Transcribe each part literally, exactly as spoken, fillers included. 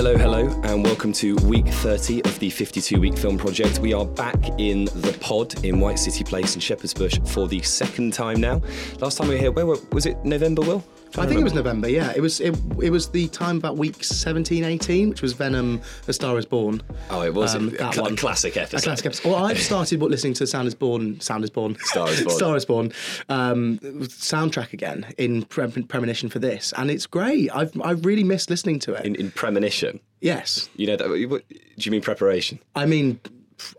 Hello, hello, and welcome to week thirty of the fifty-two week film project. We are back in the pod in White City Place in Shepherd's Bush for the second time now. Last time we were here, where were, was it November, Will? I, I think it was November, yeah. It was it, it was the time about week seventeen, eighteen, which was Venom, A Star Is Born. Oh, it was um, a, cl- a classic episode. A classic episode. Well, I've started listening to Sound Is Born, Sound Is Born, Star Is Born, Star Is Born um, soundtrack again in pre- premonition for this, and it's great. I've I've really missed listening to it. In, in premonition? Yes. You know, that, what, do you mean preparation? I mean...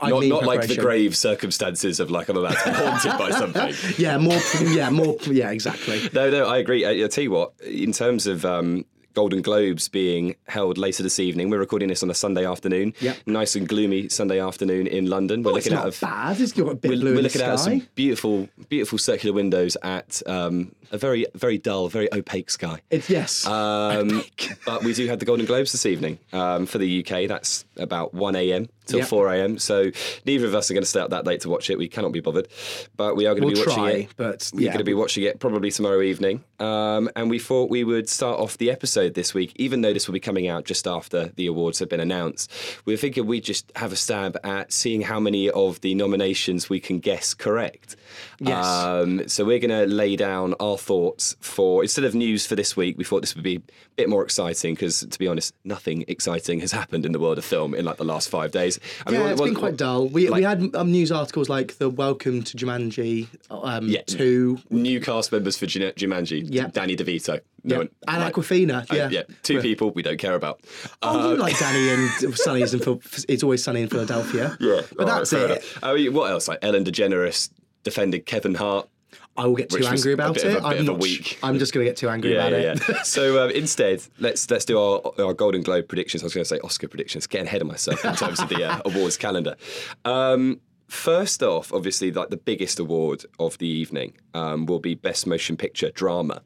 I not not like the grave circumstances of like I'm about to be haunted by something. Yeah, more. Yeah, more. Yeah, exactly. no, no, I agree. I, I tell you what, in terms of um, Golden Globes being held later this evening, we're recording this on a Sunday afternoon. Yep. Nice and gloomy Sunday afternoon in London. We're oh, looking it's not out of bad. It's got a bit we're, blue we're in looking the sky. Out of some beautiful, beautiful circular windows at um, a very, very dull, very opaque sky. It's yes. Um, opaque. But we do have the Golden Globes this evening um, for the U K. That's about one a.m. till yep. four a.m. So neither of us are going to stay up that late to watch it. We cannot be bothered, but we are going to we'll be watching try, it. But we're yeah. going to be watching it probably tomorrow evening. Um, and we thought we would start off the episode this week, even though this will be coming out just after the awards have been announced. We were thinking we'd just have a stab at seeing how many of the nominations we can guess correct. Yes. Um, so we're going to lay down our thoughts for, instead of news for this week, we thought this would be a bit more exciting because, to be honest, nothing exciting has happened in the world of film in like the last five days. I yeah, mean, what, it's what, been quite what, dull. We like, we had um, news articles like the Welcome to Jumanji um, yeah, two. New cast members for Jum- Jumanji. Yeah. Danny DeVito. No yeah. one, and like, Aquafina. Yeah. Uh, yeah. Two We're, people we don't care about. Oh, um, you like Danny and Sunny's and Phil, It's Always Sunny in Philadelphia. Yeah. But that's right, it. I mean, what else? Like Ellen DeGeneres defended Kevin Hart. I will get too angry about it. A, I'm, not, I'm just going to get too angry yeah, about yeah, it. Yeah. So um, instead, let's let's do our our Golden Globe predictions. I was going to say Oscar predictions. Getting ahead of myself in terms of the uh, awards calendar. Um, first off, obviously, like the biggest award of the evening um, will be Best Motion Picture Drama.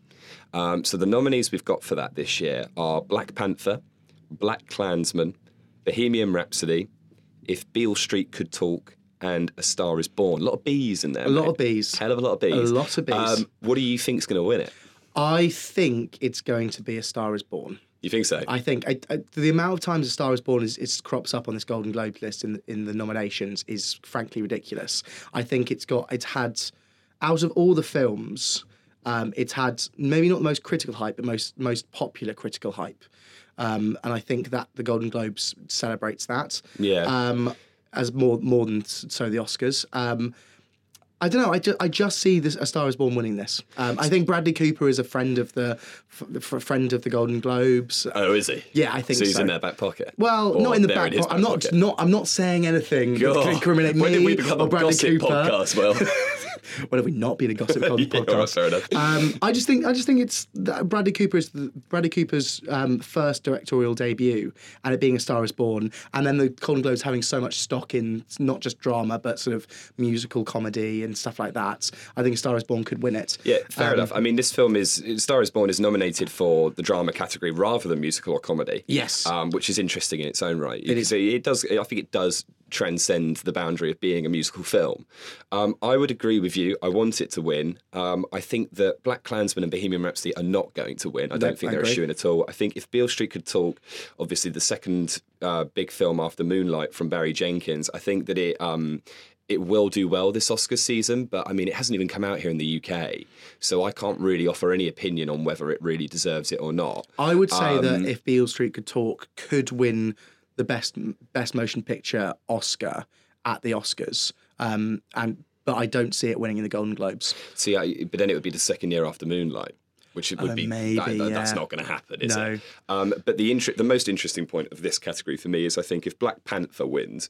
Um, so the nominees we've got for that this year are Black Panther, Black Klansman, Bohemian Rhapsody, If Beale Street Could Talk, and A Star Is Born. A lot of B's in there. A mate. lot of B's. Hell of a lot of B's. A lot of B's. Um, what do you think's going to win it? I think it's going to be A Star Is Born. You think so? I think I, I, the amount of times A Star Is Born is, is crops up on this Golden Globe list in in the nominations is frankly ridiculous. I think it's got it's had out of all the films, um, it's had maybe not the most critical hype, but most most popular critical hype, um, and I think that the Golden Globes celebrates that. Yeah. Um, As more more than so the Oscars. Um, I don't know. I, ju- I just see this, A Star Is Born winning this. Um, I think Bradley Cooper is a friend of the f- f- friend of the Golden Globes. Oh, is he? Yeah, I think so. So he's in their back pocket. Well, or not in the back, in po- back I'm not, pocket. I'm not. I'm not saying anything to incriminate me. When did we become a Bradley gossip Cooper. podcast? Well, when have we not been a gossip yeah, podcast? All right, fair enough. Um, I just think. I just think it's that Bradley Cooper is the, Bradley Cooper's um, first directorial debut, and it being A Star Is Born, and then the Golden Globes having so much stock in not just drama but sort of musical comedy and stuff like that. I think Star Is Born could win it. Yeah, fair um, enough. I mean, this film is Star Is Born is nominated for the drama category rather than musical or comedy. Yes, um, which is interesting in its own right. It is. So it does. I think it does transcend the boundary of being a musical film. Um, I would agree with you. I want it to win. Um, I think that Black Klansman and Bohemian Rhapsody are not going to win. I don't no, think I they're agree. a shoo-in at all. I think If Beale Street Could Talk, obviously the second uh, big film after Moonlight from Barry Jenkins, I think that it... Um, It will do well this Oscar season, but I mean, it hasn't even come out here in the U K, so I can't really offer any opinion on whether it really deserves it or not. I would say um, that If Beale Street Could Talk could win the best best motion picture Oscar at the Oscars, um, and but I don't see it winning in the Golden Globes. See, I, but then it would be the second year after Moonlight, which it would uh, be. Maybe, that, yeah. That's not going to happen, is no. it? Um, but the intre- the most interesting point of this category for me is I think if Black Panther wins,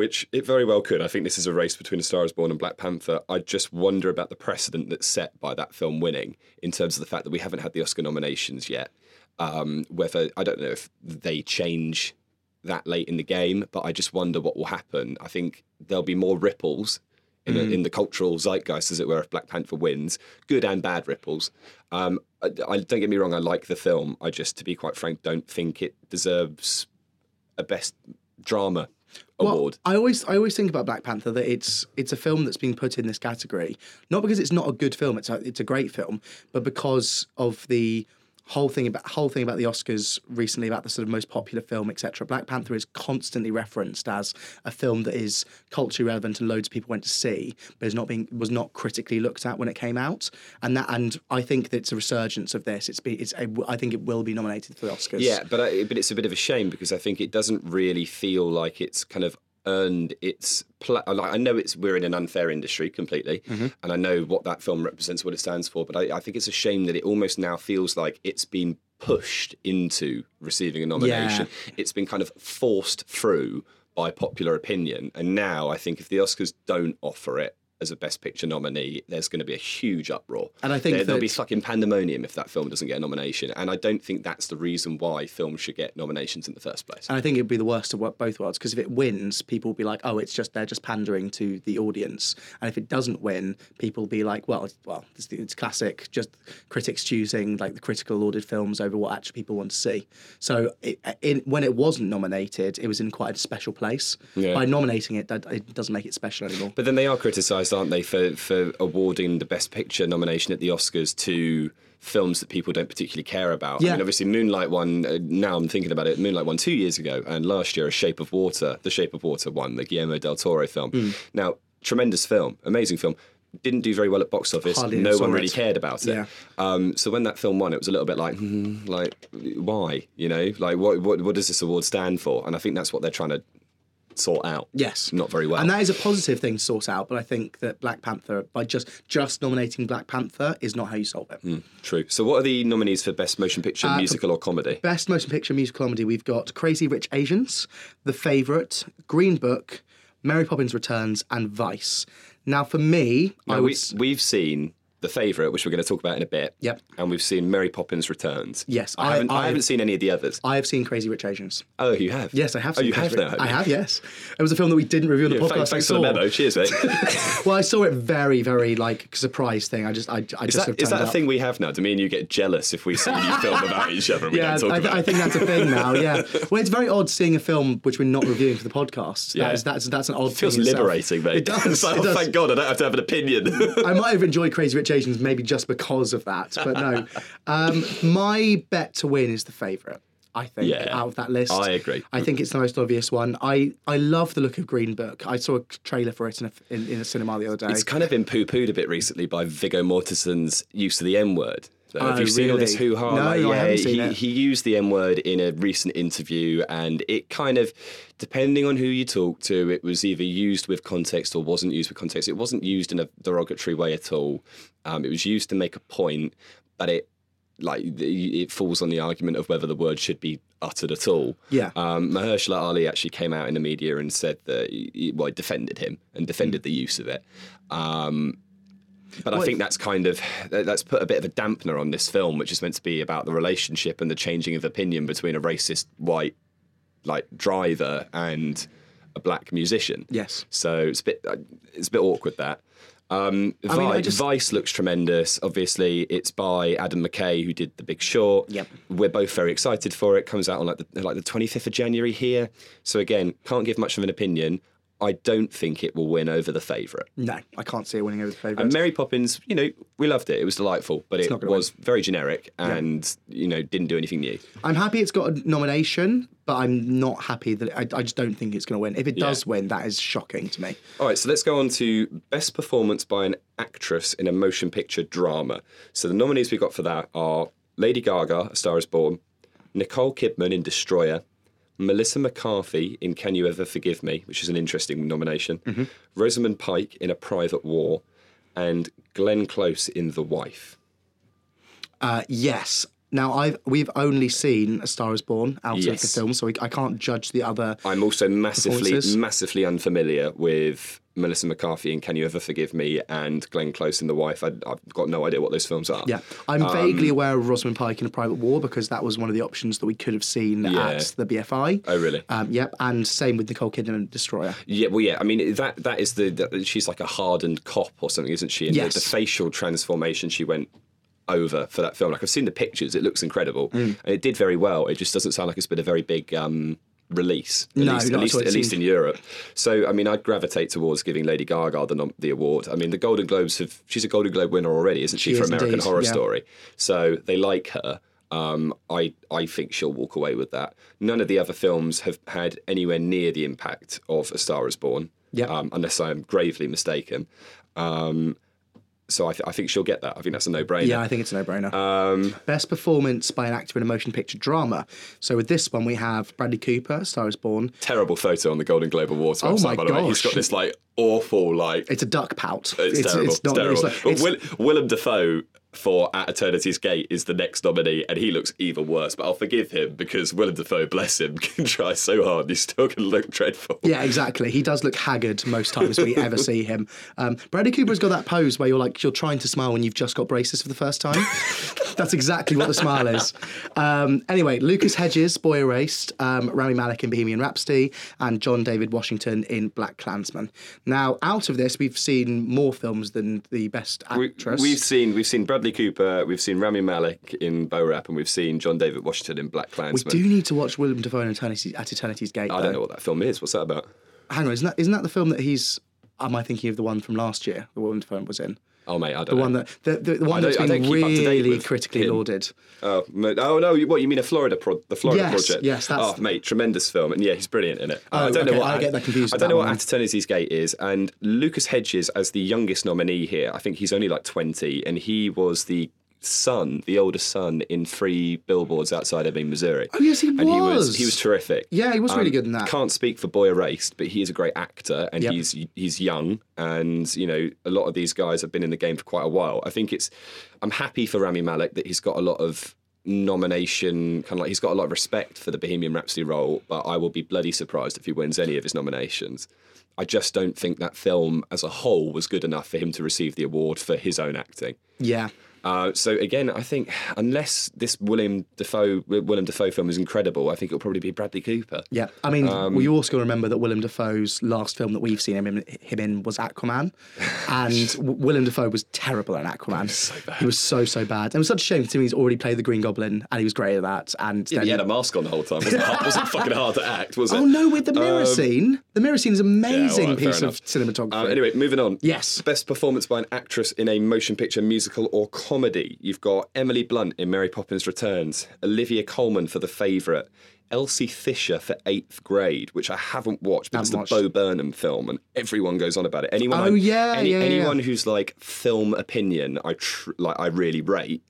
which it very well could, I think this is a race between A Star Is Born and Black Panther. I just wonder about the precedent that's set by that film winning in terms of the fact that we haven't had the Oscar nominations yet. Um, whether I don't know if they change that late in the game, but I just wonder what will happen. I think there'll be more ripples In, mm. a, in the cultural zeitgeist, as it were, if Black Panther wins, good and bad ripples. Um, I, I, don't get me wrong, I like the film. I just, to be quite frank, don't think it deserves a best drama award. Well, I always, I always think about Black Panther that it's it's a film that's being put in this category, not because it's not a good film, it's a, it's a great film, but because of the whole thing about whole thing about the Oscars recently about the sort of most popular film, et cetera. Black Panther is constantly referenced as a film that is culturally relevant and loads of people went to see, but is not being was not critically looked at when it came out. And that, and I think that it's a resurgence of this. It's be, it's a, I think it will be nominated for the Oscars. Yeah, but I, but it's a bit of a shame because I think it doesn't really feel like it's kind of earned its. Pla- I know it's we're in an unfair industry completely, mm-hmm. and I know what that film represents, what it stands for. But I, I think it's a shame that it almost now feels like it's been pushed into receiving a nomination. Yeah. It's been kind of forced through by popular opinion, and now I think if the Oscars don't offer it as a Best Picture nominee, there's going to be a huge uproar. And I think there, there'll be fucking pandemonium if that film doesn't get a nomination. And I don't think that's the reason why films should get nominations in the first place. And I think it'd be the worst of both worlds, because if it wins, people will be like, oh, it's just they're just pandering to the audience. And if it doesn't win, people will be like, well, well, it's, it's classic, just critics choosing like the critical lauded films over what actually people want to see. So it, in, when it wasn't nominated, it was in quite a special place. Yeah. By nominating it, that, it doesn't make it special anymore. But then they are criticised, aren't they, for, for awarding the Best Picture nomination at the Oscars to films that people don't particularly care about. Yeah. I mean, obviously, Moonlight won, uh, now I'm thinking about it, Moonlight won two years ago, and last year, A Shape of Water, The Shape of Water won, the Guillermo del Toro film. Mm. Now, tremendous film, amazing film. Didn't do very well at box office. Hardly no one really it. cared about it. Yeah. Um, so when that film won, it was a little bit like, mm, like, why? You know, like, what, what, what does this award stand for? And I think that's what they're trying to sort out. Yes. Not very well. And that is a positive thing to sort out, but I think that Black Panther, by just just nominating Black Panther, is not how you solve it. Mm, true. So what are the nominees for Best Motion Picture, uh, Musical or Comedy? Best Motion Picture, Musical, Comedy, we've got Crazy Rich Asians, The Favourite, Green Book, Mary Poppins Returns, and Vice. Now, for me, now I would... We, we've seen The Favourite, which we're going to talk about in a bit. Yep. And we've seen Mary Poppins Returns. Yes. I, I, haven't, I, I haven't seen any of the others. I have seen Crazy Rich Asians. Oh, you have? Yes, I have seen Oh, you Crazy have now? I have, yes. It was a film that we didn't review on the yeah, podcast. Thanks, thanks for the memo. Cheers, mate. Well, I saw it very, very, like, surprise thing. I just I, I just Is that, sort of is that a up. thing we have now? Do me and you get jealous if we see a new film about each other and yeah, we don't talk I, about it? I think that's a thing now, yeah. Well, it's very odd seeing a film which we're not reviewing for the podcast. Yeah. That is, that's, that's an odd it feels thing. Feels liberating, mate. It does. It's like, it oh, does. Thank God, I don't have to have an opinion. I might have enjoyed Crazy Rich Asians maybe just because of that, but no. Um, my bet to win is The Favourite, I think, yeah, out of that list. I agree. I think it's the most obvious one. I, I love the look of Green Book. I saw a trailer for it in a, in, in a cinema the other day. It's kind of been poo-pooed a bit recently by Viggo Mortensen's use of the M-word. Like, oh, have you really? seen all this hoo-ha? No, like, no yeah, I haven't seen he, it. He used the M-word in a recent interview, and it kind of, depending on who you talk to, it was either used with context or wasn't used with context. It wasn't used in a derogatory way at all. Um, it was used to make a point, but it like it falls on the argument of whether the word should be uttered at all. Yeah. Um, Mahershala Ali actually came out in the media and said that, he, well, he defended him and defended the use of it. Um But well, I think that's kind of, that's put a bit of a dampener on this film, which is meant to be about the relationship and the changing of opinion between a racist white, like, driver and a black musician. Yes. So it's a bit, it's a bit awkward, that. Um, I mean, Vi- just... Vice looks tremendous. Obviously, it's by Adam McKay, who did The Big Short. Yep. We're both very excited for it. Comes out on like the, like the twenty-fifth of January here. So again, can't give much of an opinion. I don't think it will win over The Favourite. No, I can't see it winning over The Favourite. And Mary Poppins, you know, we loved it. It was delightful, but it was win. very generic and, yeah. you know, didn't do anything new. I'm happy it's got a nomination, but I'm not happy that... It, I, I just don't think it's going to win. If it yeah. does win, that is shocking to me. All right, so let's go on to Best Performance by an Actress in a Motion Picture Drama. So the nominees we got for that are Lady Gaga, A Star Is Born, Nicole Kidman in Destroyer, Melissa McCarthy in Can You Ever Forgive Me, which is an interesting nomination, mm-hmm. Rosamund Pike in A Private War, and Glenn Close in The Wife. Uh, yes. Now, I've we've only seen A Star Is Born out yes. of the film, so we, I can't judge the other I'm also massively, massively unfamiliar with Melissa McCarthy in Can You Ever Forgive Me and Glenn Close in The Wife. I, I've got no idea what those films are. Yeah, I'm um, vaguely aware of Rosamund Pike in A Private War because that was one of the options that we could have seen yeah. at the B F I. Oh, really? Um, yep, and same with Nicole Kidman in Destroyer. Yeah, well, yeah, I mean, that that is the... the she's like a hardened cop or something, isn't she? And yes. the, the facial transformation she went... over for that film. Like, I've seen the pictures, it looks incredible. Mm. And it did very well. It just doesn't sound like it's been a very big um, release, at no, least, at, least, at least in Europe. So, I mean, I'd gravitate towards giving Lady Gaga the, nom- the award. I mean, the Golden Globes have... She's a Golden Globe winner already, isn't she, she for is American indeed. Horror yeah. Story? So they like her. Um, I I think she'll walk away with that. None of the other films have had anywhere near the impact of A Star Is Born, yeah. um, unless I am gravely mistaken. Um, so I, th- I think she'll get that. I think that's a no-brainer. Yeah, I think it's a no-brainer. Um, Best performance by an actor in a motion picture drama. So with this one, we have Bradley Cooper, Star Is Born. Terrible photo on the Golden Globe Awards website, oh my by the gosh. way. He's got this, like, awful, like... It's a duck pout. It's, it's terrible. It's, not, terrible. It's like, Will, Willem Dafoe... for At Eternity's Gate is the next nominee, and he looks even worse, but I'll forgive him because Willem Dafoe, bless him, can try so hard and he still can look dreadful. Yeah, exactly. He does look haggard most times we ever see him. Um, Bradley Cooper's got that pose where you're like, you're trying to smile when you've just got braces for the first time. That's exactly what the smile is. Um, anyway, Lucas Hedges, Boy Erased, um, Rami Malek in Bohemian Rhapsody, and John David Washington in Black Klansman. Now, out of this, we've seen more films than the Best Actress. We, we've seen, we've seen Bradley Bradley Cooper, we've seen Rami Malek in Bo-Rap, and we've seen John David Washington in Black Klansman. We do need to watch Willem Dafoe in Eternity, At Eternity's Gate. I don't though. know what that film is. What's that about? Hang on, isn't that, isn't that the film that he's... Am I thinking of the one from last year that Willem Dafoe was in? Oh, mate, I don't the know. One that, the, the, the one that's been really critically him. lauded. Oh, oh, no, what, you mean a Florida pro- the Florida yes, Project? Yes, that's... Oh, the... mate, tremendous film, and yeah, he's brilliant in it. Oh, I don't okay, know what I get that confused I don't know what At Eternity's Gate is, and Lucas Hedges, as the youngest nominee here, I think he's only like twenty, and he was the son, the older son, in Three Billboards Outside Ebbing, Missouri. Oh, yes, he and was. And he was, he was terrific. Yeah, he was um, really good in that. Can't speak for Boy Erased, but he is a great actor, and yep. he's he's young, and, you know, a lot of these guys have been in the game for quite a while. I think it's... I'm happy for Rami Malek that he's got a lot of nomination, kind of like he's got a lot of respect for the Bohemian Rhapsody role, but I will be bloody surprised if he wins any of his nominations. I just don't think that film as a whole was good enough for him to receive the award for his own acting. Yeah. Uh, so again, I think unless this Willem Dafoe Willem Dafoe film is incredible, I think it'll probably be Bradley Cooper. Yeah, I mean, um, we also remember that Willem Dafoe's last film that we've seen him in, him in was Aquaman, and Willem Dafoe was terrible in Aquaman. It was so bad. It was so so bad. And it was such a shame to me. He's already played the Green Goblin, and he was great at that. And yeah, then... he had a mask on the whole time. Wasn't it wasn't fucking hard to act, was it? Oh no, with the mirror um, scene. The mirror scene is an amazing yeah, right, piece of cinematography. Um, anyway, moving on. Yes, best performance by an actress in a motion picture, musical, or comedy. You've got Emily Blunt in Mary Poppins Returns, Olivia Colman for The Favourite, Elsie Fisher for Eighth Grade, which I haven't watched, but it's the Bo Burnham film, and everyone goes on about it. Anyone, oh, like, yeah, any, yeah, yeah. anyone who's like film opinion, I tr- like I really rate,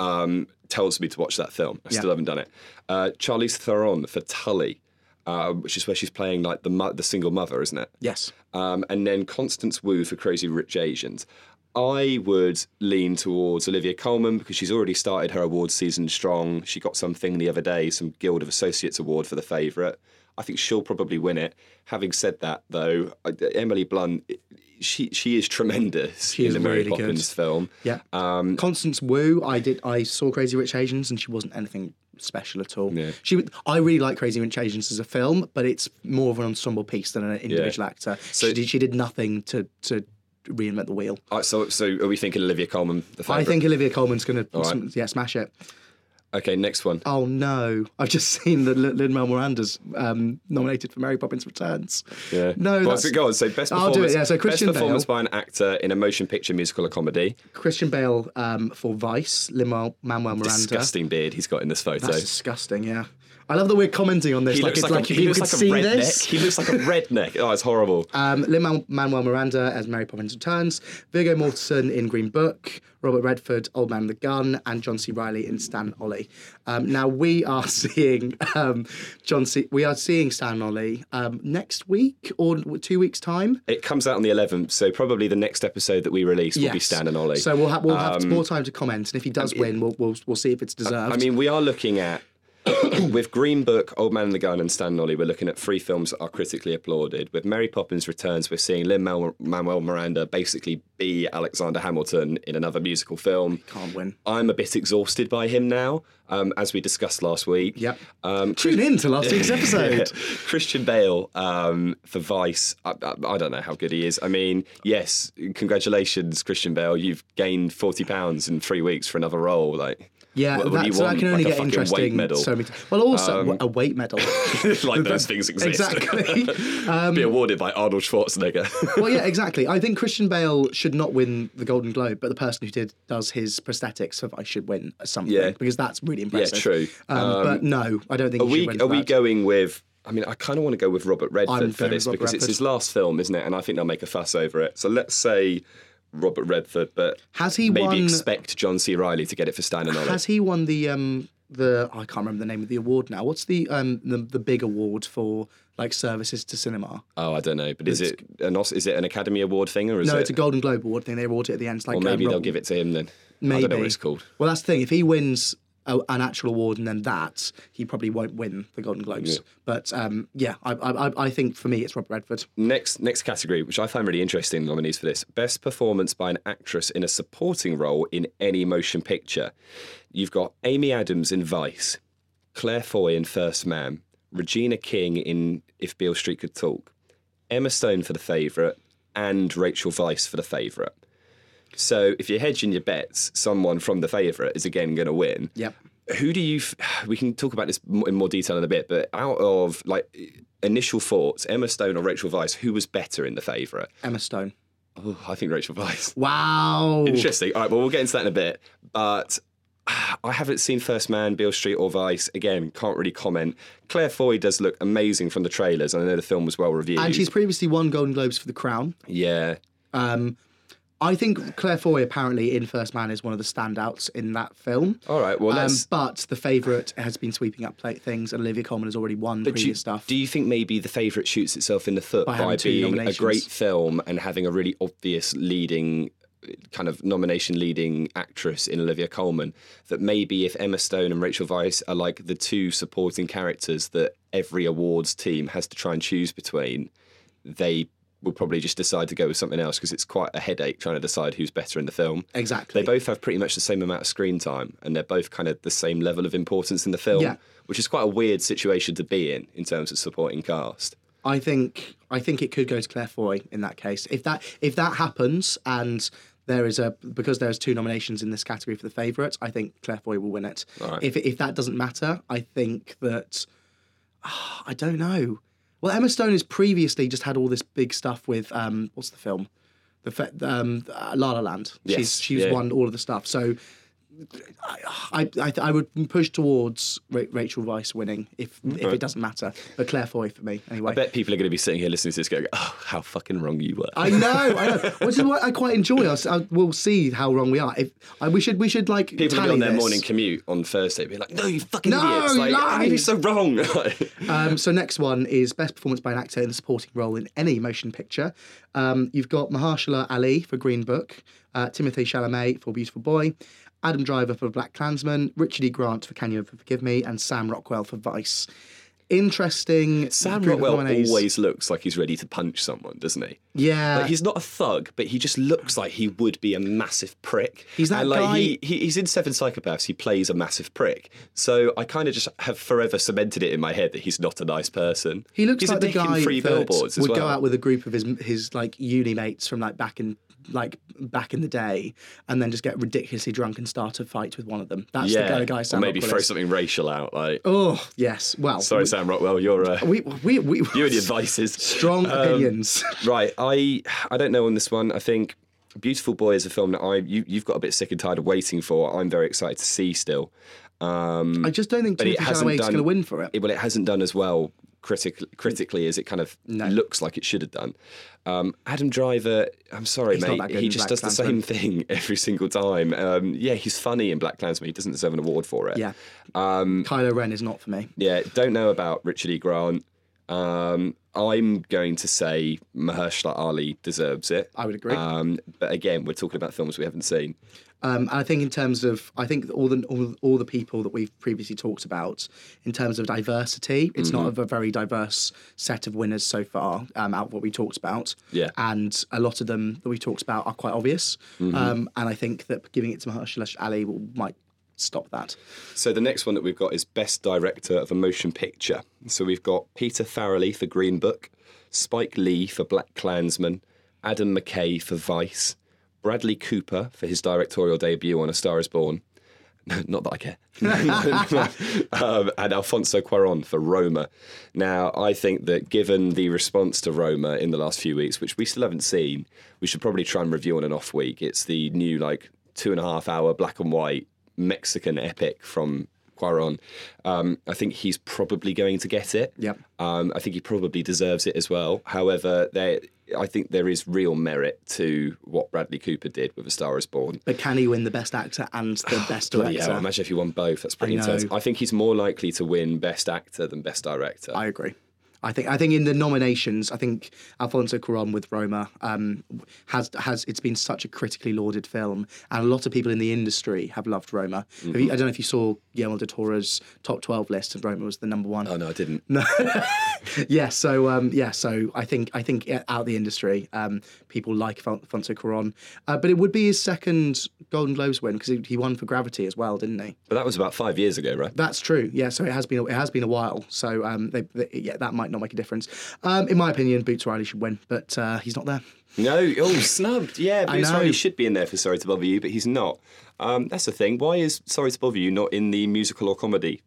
um, tells me to watch that film. I yeah. still haven't done it. Uh, Charlize Theron for Tully, uh, which is where she's playing like the mo- the single mother, isn't it? Yes. Um, and then Constance Wu for Crazy Rich Asians. I would lean towards Olivia Colman because she's already started her awards season strong. She got something the other day, some Guild of Associates award for The Favourite. I think she'll probably win it. Having said that, though, Emily Blunt, she she is tremendous she in is the Mary really Poppins good. film. Yeah, um, Constance Wu. I did. I saw Crazy Rich Asians, and she wasn't anything special at all. Yeah. She, I really like Crazy Rich Asians as a film, but it's more of an ensemble piece than an individual yeah. actor. So she did, she did nothing to. to reinvent the wheel. Right, so, so are we thinking Olivia Colman? The favourite? I think Olivia Colman's going to sm- right. yeah, smash it. Okay, next one. Oh no! I've just seen that Lin-Manuel Miranda's um, nominated for Mary Poppins Returns. Yeah. No, well, that's... go on. So best performance. I'll do it. Yeah. So Christian best performance Bale. by an actor in a motion picture, musical, or comedy. Christian Bale um, for Vice. Lin-Manuel Miranda. Disgusting beard he's got in this photo. That's disgusting. Yeah. I love that we're commenting on this. He like looks it's like, like a, he looks like a redneck. This. He looks like a redneck. Oh, it's horrible. Um, Lin-Manuel Miranda as Mary Poppins Returns, Viggo Mortensen in Green Book, Robert Redford, Old Man with a Gun, and John C. Reilly in Stan Ollie. Um, now we are seeing um, John C. We are seeing Stan Ollie um, next week or two weeks time. It comes out on the eleventh, so probably the next episode that we release will yes. be Stan and Ollie. So we'll have we'll have um, more time to comment, and if he does I mean, win, we'll, we'll we'll see if it's deserved. I mean, we are looking at. With Green Book, Old Man and the Gun, and Stan Nolly, we're looking at three films that are critically applauded. With Mary Poppins Returns, we're seeing Lin-Manuel Miranda basically be Alexander Hamilton in another musical film. He can't win. I'm a bit exhausted by him now, um, as we discussed last week. Yep. Um, Tune in to last week's episode. Christian Bale um, for Vice. I, I, I don't know how good he is. I mean, yes, congratulations, Christian Bale. You've gained forty pounds in three weeks for another role. Like. Yeah, what, what that, so I can only like get interesting. So many t- well, also um, a weight medal. Like those things exist. Exactly. Um, Be awarded by Arnold Schwarzenegger. Well, yeah, exactly. I think Christian Bale should not win the Golden Globe, but the person who did does his prosthetics for I should win something, yeah. because that's really impressive. Yeah, true. Um, um, but no, I don't think. Are he we? Win are that. we going with? I mean, I kind of want to go with Robert Redford for this Robert because Redford. It's his last film, isn't it? And I think they'll make a fuss over it. So let's say Robert Redford, but has he maybe won, expect John C. Reilly to get it for Standing Has Olive. He won the um the oh, I can't remember the name of the award now. What's the um the, the big award for like services to cinema? Oh, I don't know. But is it's, it an is it an Academy Award thing or is no? It... It's a Golden Globe Award thing. They award it at the end. It's like, or maybe um, they'll Rob... give it to him then. Maybe. I don't know what it's called. Well, that's the thing. If he wins a, an actual award and then that, he probably won't win the Golden Globes. Yeah. But um yeah, I, I I think for me it's Robert Redford. Next next category, which I find really interesting, nominees for this: best performance by an actress in a supporting role in any motion picture. You've got Amy Adams in Vice, Claire Foy in First Man, Regina King in If Beale Street Could Talk, Emma Stone for The Favourite, and Rachel Weisz for The Favourite. So if you're hedging your bets, someone from The Favourite is again going to win. Yep. Who do you... F- we can talk about this in more detail in a bit, but out of, like, initial thoughts, Emma Stone or Rachel Weisz, who was better in The Favourite? Emma Stone. Oh, I think Rachel Weisz. Wow. Interesting. All right, well, we'll get into that in a bit. But I haven't seen First Man, Beale Street or Vice. Again, can't really comment. Claire Foy does look amazing from the trailers, and I know the film was well-reviewed. And she's previously won Golden Globes for The Crown. Yeah. Um... I think Claire Foy, apparently, in First Man is one of the standouts in that film. All right, well, let's... Um, but The Favourite has been sweeping up things, and Olivia Colman has already won but previous you, stuff. Do you think maybe The Favourite shoots itself in the foot by, by being a great film and having a really obvious leading, kind of nomination-leading actress in Olivia Colman, that maybe if Emma Stone and Rachel Weisz are like the two supporting characters that every awards team has to try and choose between, they... will probably just decide to go with something else because it's quite a headache trying to decide who's better in the film. Exactly. They both have pretty much the same amount of screen time and they're both kind of the same level of importance in the film, yeah. which is quite a weird situation to be in in terms of supporting cast. I think I think it could go to Claire Foy in that case. If that if that happens and there is a because there's two nominations in this category for The Favourite, I think Claire Foy will win it. All right. If if that doesn't matter, I think that oh, I don't know. Well, Emma Stone has previously just had all this big stuff with, um, what's the film? The fe- um, uh, La La Land. Yes. She's, she's yeah. won all of the stuff. So I I, I would push towards Ra- Rachel Weisz winning if if right. it doesn't matter. But Claire Foy for me, anyway. I bet people are going to be sitting here listening to this going, oh, how fucking wrong you were. I know, I know. Which is what I quite enjoy. I'll, I'll, we'll see how wrong we are. If I, We should, we should like, people tally will be on their this. morning commute on Thursday be like, no, you fucking no, idiots. Like, I you're so wrong. um, so next one is best performance by an actor in a supporting role in any motion picture. Um, you've got Mahershala Ali for Green Book, uh, Timothée Chalamet for Beautiful Boy, Adam Driver for Black Klansman, Richard E. Grant for Can You Ever Forgive Me, and Sam Rockwell for Vice. Interesting. Sam Rockwell always looks like he's ready to punch someone, doesn't he? Yeah. Like, he's not a thug, but he just looks like he would be a massive prick. He's that and, like, guy... He, he, he's in Seven Psychopaths. He plays a massive prick. So I kind of just have forever cemented it in my head that he's not a nice person. He looks he's like a dick the guy in Three Billboards as well. Would go out with a group of his, his like, uni mates from, like, back in... like back in the day and then just get ridiculously drunk and start a fight with one of them. That's yeah. the kind of guy Sam Rockwell. Or maybe Rockwell throw is. something racial out. Like, oh, yes. Well, sorry, we, Sam Rockwell, you're... Uh, we, we, we, you and your vices. Strong um, opinions. Right, I I don't know on this one. I think Beautiful Boy is a film that I you, you've got a bit sick and tired of waiting for. I'm very excited to see still. Um, I just don't think Timothée Chalamet is going to win for it. it. Well, it hasn't done as well Critically, critically as it kind of no. looks like it should have done. Um, Adam Driver, I'm sorry, he's mate, he just Black does Klansman. the same thing every single time. Um, yeah, he's funny in Black Klansman. He doesn't deserve an award for it. Yeah, um, Kylo Ren is not for me. Yeah, don't know about Richard E. Grant. Um, I'm going to say Mahershala Ali deserves it. I would agree. Um, but again, we're talking about films we haven't seen. Um, and I think in terms of, I think all the all, all the people that we've previously talked about, in terms of diversity, it's mm-hmm. not a very diverse set of winners so far um, out of what we talked about. Yeah. And a lot of them that we talked about are quite obvious. Mm-hmm. Um, and I think that giving it to Mahershala Ali will, might stop that. So the next one that we've got is Best Director of a Motion Picture. So we've got Peter Farrelly for Green Book, Spike Lee for Black Klansman, Adam McKay for Vice, Bradley Cooper for his directorial debut on A Star Is Born, Not that I care. um, and Alfonso Cuarón for Roma. Now, I think that given the response to Roma in the last few weeks, which we still haven't seen, we should probably try and review on an off week. It's the new, like, two and a half hour black and white Mexican epic from Cuarón. Um, I think he's probably going to get it. Yep. Um, I think he probably deserves it as well. However, there, I think there is real merit to what Bradley Cooper did with A Star Is Born. But can he win the Best Actor and the Best Director? Yeah, I imagine if he won both, that's pretty I intense. I think he's more likely to win Best Actor than Best Director. I agree. I think I think in the nominations, I think Alfonso Cuarón with Roma um, has has it's been such a critically lauded film, and a lot of people in the industry have loved Roma. Mm-hmm. Have you, I don't know if you saw Guillermo del Toro's top twelve list, and Roma was the number one. Oh no, I didn't. No. yeah. So um, yeah. So I think I think out the industry, um, people like Alfonso Cuarón, uh, but it would be his second Golden Globes win because he, he won for Gravity as well, didn't he? But that was about five years ago, right? That's true. Yeah. So it has been it has been a while. So um, they, they, yeah, that might not make a difference. Um, in my opinion, Boots Riley should win, but uh, he's not there. No, oh, snubbed. Yeah, Boots Riley should be in there for Sorry to Bother You, but he's not. Um, that's the thing. Why is Sorry to Bother You not in the musical or comedy?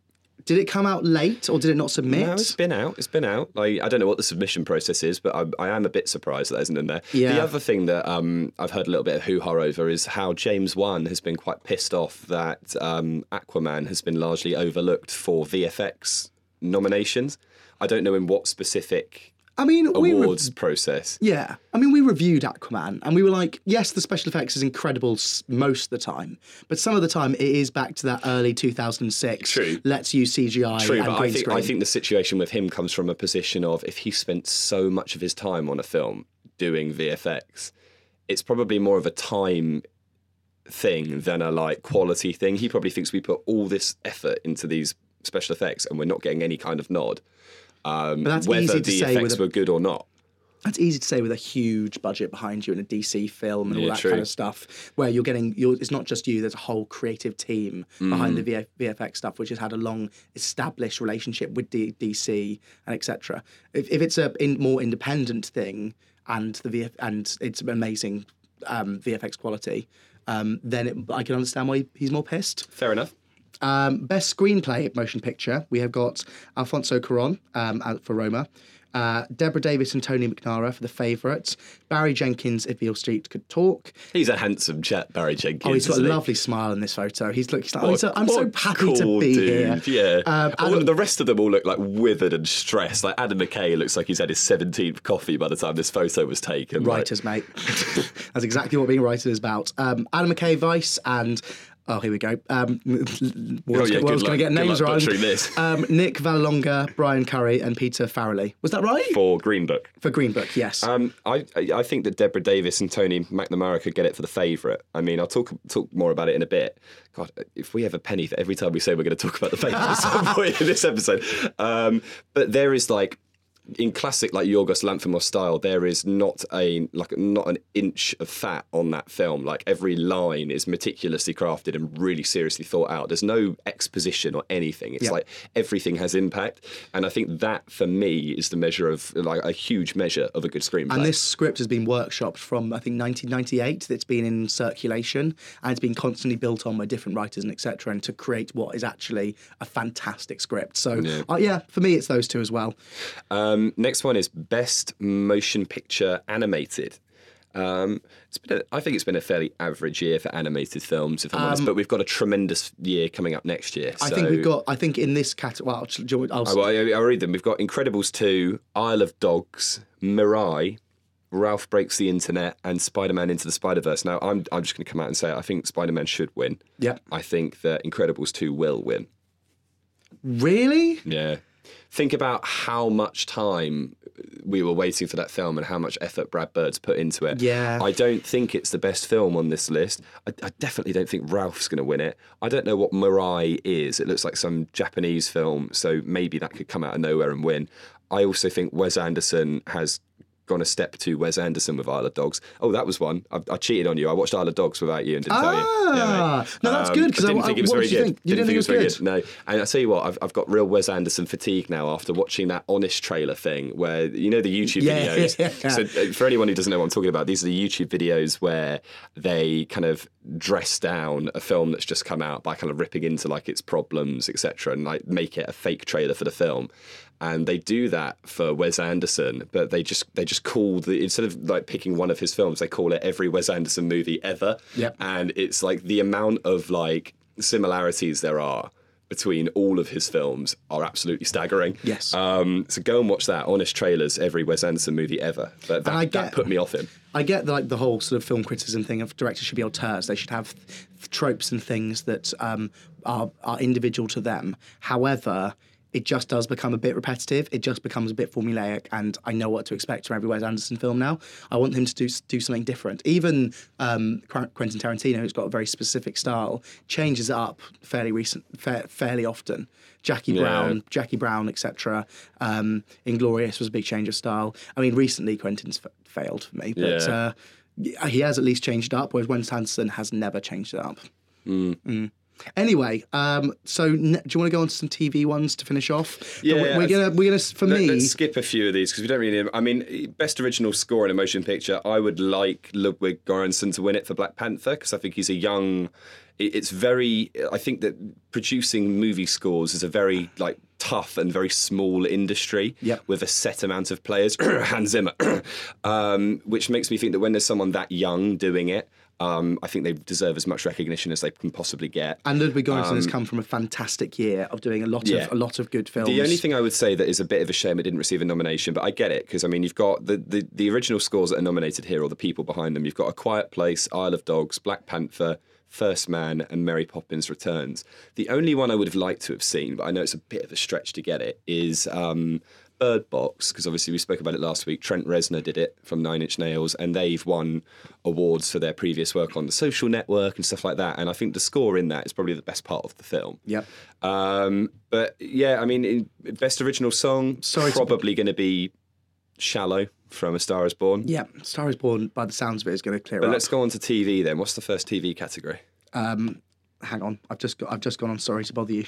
Did it come out late, or did it not submit? No, it's been out. It's been out. Like, I don't know what the submission process is, but I, I am a bit surprised that isn't in there. Yeah. The other thing that um, I've heard a little bit of hoo-ha over is how James Wan has been quite pissed off that um, Aquaman has been largely overlooked for V F X nominations. I don't know in what specific I mean, awards we re- process. Yeah. I mean, we reviewed Aquaman and we were like, yes, the special effects is incredible most of the time, but some of the time it is back to that early two thousand six, True. let's use C G I True, and but green I think, screen. I think the situation with him comes from a position of if he spent so much of his time on a film doing V F X, it's probably more of a time thing than a like quality thing. He probably thinks we put all this effort into these special effects and we're not getting any kind of nod. Um, but that's whether easy to the say effects a, were good or not. That's easy to say with a huge budget behind you in a D C film and yeah, all that true. kind of stuff, where you're getting, you're, it's not just you, there's a whole creative team mm. behind the V F, VFX stuff, which has had a long established relationship with D, DC and et cetera. If, if it's a in, more independent thing and the V F, and it's amazing um, V F X quality, um, then it, I can understand why he's more pissed. Fair enough. Um, best screenplay motion picture, we have got Alfonso Cuarón um, for Roma, uh, Deborah Davis and Tony McNara for The Favourite, Barry Jenkins if Beale Street Could Talk. He's a handsome chap, Barry Jenkins. Oh, he's got a lovely he? smile in this photo. He's, look, he's like, oh, he's a, I'm so happy cool to be dude. here. Yeah. Um, Adam, all, the rest of them all look like withered and stressed. Like Adam McKay looks like he's had his seventeenth coffee by the time this photo was taken. Writers, like. mate. That's exactly what being a writer is about. Um, Adam McKay, Vice, and... Oh, here we go. Um, we're oh, yeah, going to get names right. Um, Nick Vallelonga, Brian Curry, and Peter Farrelly. Was that right? For Green Book. For Green Book, yes. Um, I I think that Deborah Davis and Tony McNamara could get it for The Favourite. I mean, I'll talk talk more about it in a bit. God, if we have a penny for every time we say we're going to talk about The Favourite at some point in this episode. Um, but there is like. In classic like Yorgos Lanthimos style, there is not a like not an inch of fat on that film. Like every line is meticulously crafted and really seriously thought out. There's no exposition or anything. It's yep. like everything has impact, and I think that for me is the measure of like a huge measure of a good screenplay. And this script has been workshopped from I think nineteen ninety-eight. That's been in circulation and it's been constantly built on by different writers and et cetera. And to create what is actually a fantastic script. So yeah, uh, yeah for me it's those two as well. Um, Um, next one is Best Motion Picture Animated. Um, it's been a, I think it's been a fairly average year for animated films, if I'm um, honest. But we've got a tremendous year coming up next year. So. I think we've got. I think in this category, well, I'll, I'll, I'll, I'll read them. We've got Incredibles two, Isle of Dogs, Mirai, Ralph Breaks the Internet, and Spider-Man Into the Spider-Verse. Now, I'm I'm just going to come out and say it. I think Spider-Man should win. Yeah. I think that Incredibles two will win. Really? Yeah. Think about how much time we were waiting for that film and how much effort Brad Bird's put into it. Yeah. I don't think it's the best film on this list. I, I definitely don't think Ralph's going to win it. I don't know what Mirai is. It looks like some Japanese film, so maybe that could come out of nowhere and win. I also think Wes Anderson has gone a step to Wes Anderson with Isle of Dogs. Oh, that was one. I, I cheated on you. I watched Isle of Dogs without you and didn't ah, tell you. Yeah, right. No, that's um, good, because I didn't I, think it was very good. Think? You didn't, didn't think, think it was very good? good? No. And I tell you what, I've, I've got real Wes Anderson fatigue now after watching that Honest Trailer thing where, you know, the YouTube yeah, videos. Yeah, yeah. So for anyone who doesn't know what I'm talking about, these are the YouTube videos where they kind of dress down a film that's just come out by kind of ripping into like its problems, et cetera, and like make it a fake trailer for the film. And they do that for Wes Anderson, but they just they just call the instead of like picking one of his films, they call it every Wes Anderson movie ever. Yep. And it's like the amount of like similarities there are between all of his films are absolutely staggering. Yes. Um, so go and watch that. Honest Trailers, every Wes Anderson movie ever. That, that, get, that put me off him. I get the, like the whole sort of film criticism thing of directors should be auteurs. They should have th- tropes and things that um, are are individual to them. However, it just does become a bit repetitive. It just becomes a bit formulaic, and I know what to expect from every Wes Anderson film now. I want him to do, do something different. Even um, Quentin Tarantino, who's got a very specific style, changes it up fairly recent, fa- fairly often. Jackie yeah. Brown, Jackie Brown, et cetera. Um, Inglourious was a big change of style. I mean, recently Quentin's f- failed for me, but yeah. uh, he has at least changed it up, whereas Wes Anderson has never changed it up. Mm. Mm. Anyway, um, so ne- do you want to go on to some T V ones to finish off? Yeah, we're, we're gonna we're gonna for let, me. Let's skip a few of these because we don't really. I mean, best original score in a motion picture. I would like Ludwig Göransson to win it for Black Panther because I think he's a young. It's very. I think that producing movie scores is a very like tough and very small industry yep. with a set amount of players. Hans Zimmer, um, which makes me think that when there's someone that young doing it. Um, I think they deserve as much recognition as they can possibly get. And Ludwig Göransson um, has come from a fantastic year of doing a lot yeah. of a lot of good films. The only thing I would say that is a bit of a shame it didn't receive a nomination, but I get it because I mean you've got the, the the original scores that are nominated here or the people behind them. You've got A Quiet Place, Isle of Dogs, Black Panther, First Man, and Mary Poppins Returns. The only one I would have liked to have seen, but I know it's a bit of a stretch to get it, is. Um, Bird Box, because obviously we spoke about it last week. Trent Reznor did it from Nine Inch Nails, and they've won awards for their previous work on The Social Network and stuff like that. And I think the score in that is probably the best part of the film. Yep. Um, but yeah, I mean, in best original song, Sorry probably to... going to be Shallow from A Star Is Born. Yeah, Star Is Born, by the sounds of it, is going to clear but up. But let's go on to T V then. What's the first T V category? Um... Hang on, I've just got, I've just gone on. Sorry to bother you,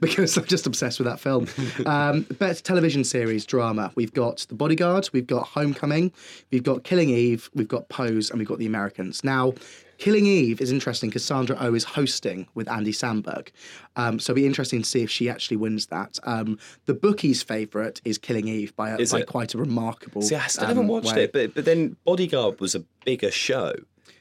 because I'm just obsessed with that film. Um, best television series drama. We've got The Bodyguard, we've got Homecoming, we've got Killing Eve, we've got Pose, and we've got The Americans. Now, Killing Eve is interesting because Sandra Oh is hosting with Andy Samberg, um, so it'll be interesting to see if she actually wins that. Um, the bookies' favourite is Killing Eve by, a, by quite a remarkable. See, I still um, haven't watched way. it, but but then Bodyguard was a bigger show,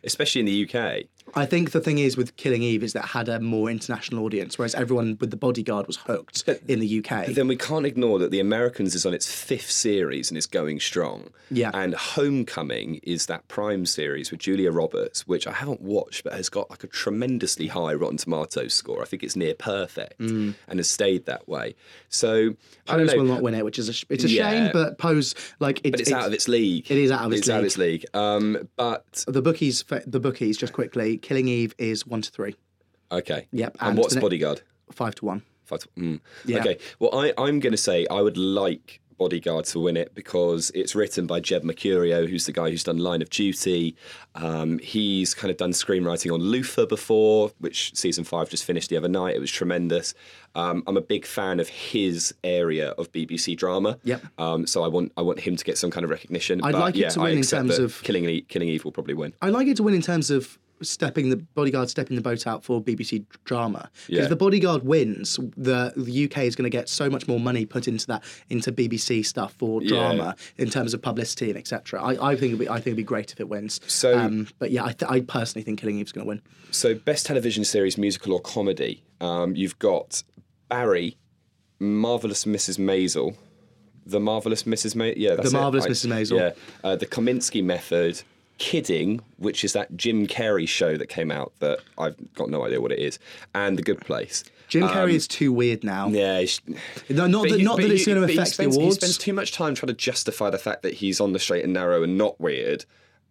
especially in the U K. I think the thing is with Killing Eve is that it had a more international audience, whereas everyone with The Bodyguard was hooked but, in the U K. But then we can't ignore that The Americans is on its fifth series and is going strong. Yeah. And Homecoming is that Prime series with Julia Roberts, which I haven't watched, but has got like a tremendously high Rotten Tomatoes score. I think it's near perfect mm. and has stayed that way. So I don't Pose know. will not win it, which is a, it's a yeah. shame, but Pose like it, but it's, it's out of its league. It is out of its, it's league. Out of its league. Um, but the bookies, the bookies, just quickly. Killing Eve is one to three. Okay. Yep. And, and what's Bodyguard? Five to one. Five to one. Mm. Yeah. Okay. Well, I, I'm going to say I would like Bodyguard to win it because it's written by Jeb Mercurio, who's the guy who's done Line of Duty. Um, he's kind of done screenwriting on Luther before, which season five just finished the other night. It was tremendous. Um, I'm a big fan of his area of B B C drama. Yep. Um, so I want I want him to get some kind of recognition. I'd but like yeah, it to win in terms of Killing Eve, Killing Eve will probably win. I'd like it to win in terms of stepping the Bodyguard stepping the boat out for B B C drama because yeah. The Bodyguard wins, the, the U K is going to get so much more money put into that into B B C stuff for drama yeah. in terms of publicity and et cetera. I, I think it'd be I think it'd be great if it wins. So, um, but yeah, I, th- I personally think Killing Eve's going to win. So best television series, musical or comedy, um, you've got Barry, Marvelous Missus Maisel, The Marvelous Missus Maisel, yeah, that's The Marvelous it. I, Missus Maisel, yeah, uh, The Kominsky Method. Kidding, which is that Jim Carrey show that came out that I've got no idea what it is, and The Good Place. Jim Carrey um, is too weird now. Yeah. No, not that, you, not that you, it's going to affect spends, the awards. He spends too much time trying to justify the fact that he's on the straight and narrow and not weird.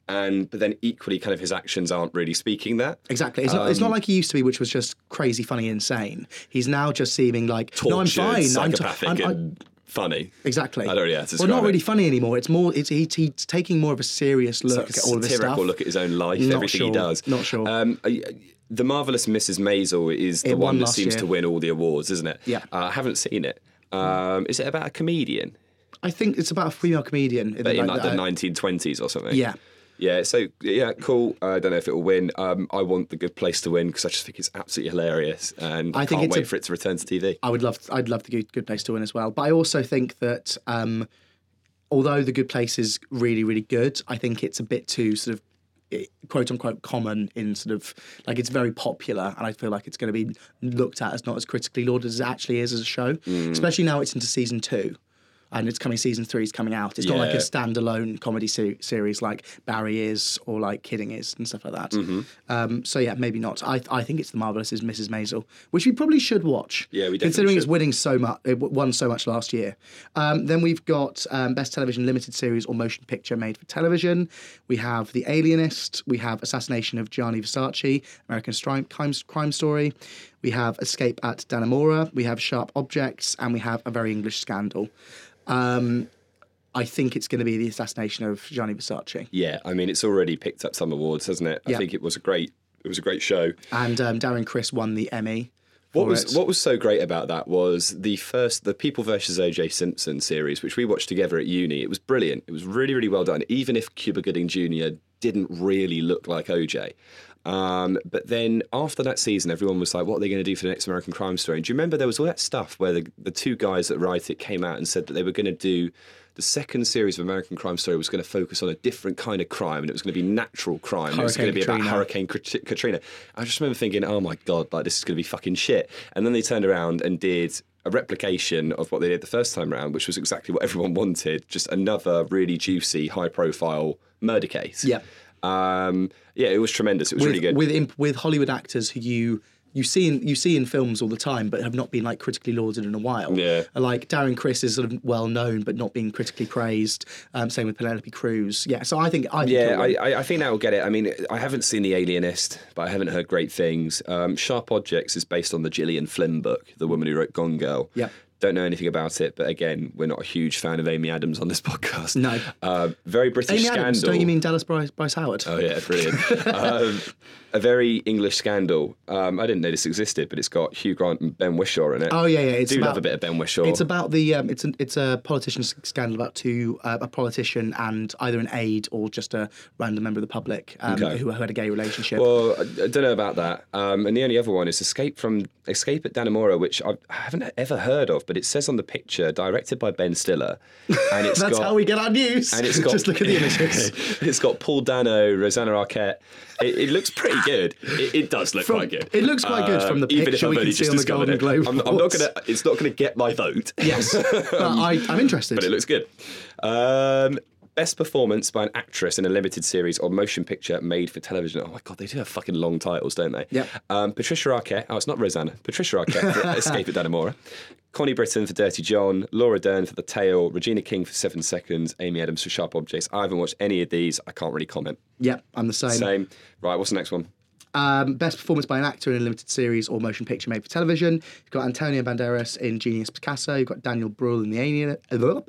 And but then equally, kind of his actions aren't really speaking that. Exactly. It's, um, not, it's not like he used to be, which was just crazy, funny, insane. He's now just seeming like, tortured, no, I'm fine. I'm, t- I'm, I'm funny. Exactly. I don't really know how to describe it. Well, not really funny anymore. It's more. It's he, he's taking more of a serious look like a at all of this stuff. Satirical look at his own life. Not everything sure. he does. Not sure. Um, the Marvelous Missus Maisel is the it one that seems year. to win all the awards, isn't it? Yeah. Uh, I haven't seen it. Um, is it about a comedian? I think it's about a female comedian in, but in like, like the nineteen twenties or something. Yeah. Yeah, so, yeah, cool. I don't know if it'll win. Um, I want The Good Place to win because I just think it's absolutely hilarious and I can't wait a, for it to return to T V. I would love, I'd love The Good Place to win as well. But I also think that um, although The Good Place is really, really good, I think it's a bit too sort of quote-unquote common in sort of, like it's very popular and I feel like it's going to be looked at as not as critically lauded as it actually is as a show, mm. especially now it's into season two. And it's coming, season three is coming out. It's yeah. not like a standalone comedy ser- series like Barry is or like Kidding is and stuff like that. Mm-hmm. Um, so, yeah, maybe not. I I think it's The Marvelous Missus Maisel, which we probably should watch. Yeah, we definitely Considering should. it's winning so much, it won so much last year. Um, then we've got um, Best Television Limited Series or Motion Picture Made for Television. We have The Alienist. We have Assassination of Gianni Versace, American Crime, Crime Story. We have Escape at Dannemora. We have Sharp Objects. And we have A Very English Scandal. Um, I think it's going to be the assassination of Gianni Versace. Yeah, I mean, it's already picked up some awards, hasn't it? I yeah. think it was a great, it was a great show. And um, Darren Criss won the Emmy. What was it. What was so great about that was the first, the People versus O J Simpson series, which we watched together at uni. It was brilliant. It was really, really well done. Even if Cuba Gooding Junior didn't really look like O J. Um, but then after that season, everyone was like, what are they going to do for the next American Crime Story? And do you remember there was all that stuff where the, the two guys that write it came out and said that they were going to do the second series of American Crime Story was going to focus on a different kind of crime and it was going to be natural crime. Hurricane it was going to be Katrina. about Hurricane Katrina. I just remember thinking, oh my God, like this is going to be fucking shit. And then they turned around and did a replication of what they did the first time round, which was exactly what everyone wanted, just another really juicy, high-profile murder case. Yeah. Um, yeah, it was tremendous. It was with, really good with imp- with Hollywood actors who you you see in, you see in films all the time, but have not been like critically lauded in a while. Yeah, like Darren Criss is sort of well known, but not being critically praised. Um, same with Penelope Cruz. Yeah, so I think I think yeah, I, I think that will get it. I mean, I haven't seen The Alienist, but I haven't heard great things. Um, Sharp Objects is based on the Gillian Flynn book, the woman who wrote Gone Girl. Yeah. Don't know anything about it, but again, we're not a huge fan of Amy Adams on this podcast. No. Uh, very British Amy Scandal. Adams, don't you mean Dallas Bryce, Bryce Howard? Oh, yeah, brilliant. um, a Very English Scandal. Um, I didn't know this existed, but it's got Hugh Grant and Ben Whishaw in it. Oh, yeah, yeah. It's I do about, love a bit of Ben Whishaw. It's about the, um, it's, an, it's a politician scandal about two, uh, a politician and either an aide or just a random member of the public um, okay. who, who had a gay relationship. Well, I, I don't know about that. Um, and the only other one is Escape from Escape at Dannemora, which I haven't ever heard of. But it says on the picture, directed by Ben Stiller, and it's that's got, how we get our news. And it's got, just look at the images. It's got Paul Dano, Rosanna Arquette. It, it looks pretty good. It, it does look from, quite good. It looks quite good from the picture. Even if I've we only can just see on the Golden Globe. I'm, I'm not gonna. It's not going to get my vote. Yes, but I, I'm interested. But it looks good. Um, Best performance by an actress in a limited series or motion picture made for television. Oh, my God, they do have fucking long titles, don't they? Yeah. Um, Patricia Arquette. Oh, it's not Rosanna. Patricia Arquette for Escape at Dannemora. Connie Britton for Dirty John. Laura Dern for The Tale. Regina King for Seven Seconds. Amy Adams for Sharp Objects. I haven't watched any of these. I can't really comment. Yeah, I'm the same. Same. Right, what's the next one? Um, best performance by an actor in a limited series or motion picture made for television. You've got Antonio Banderas in Genius Picasso. You've got Daniel Bruhl in The Alienist,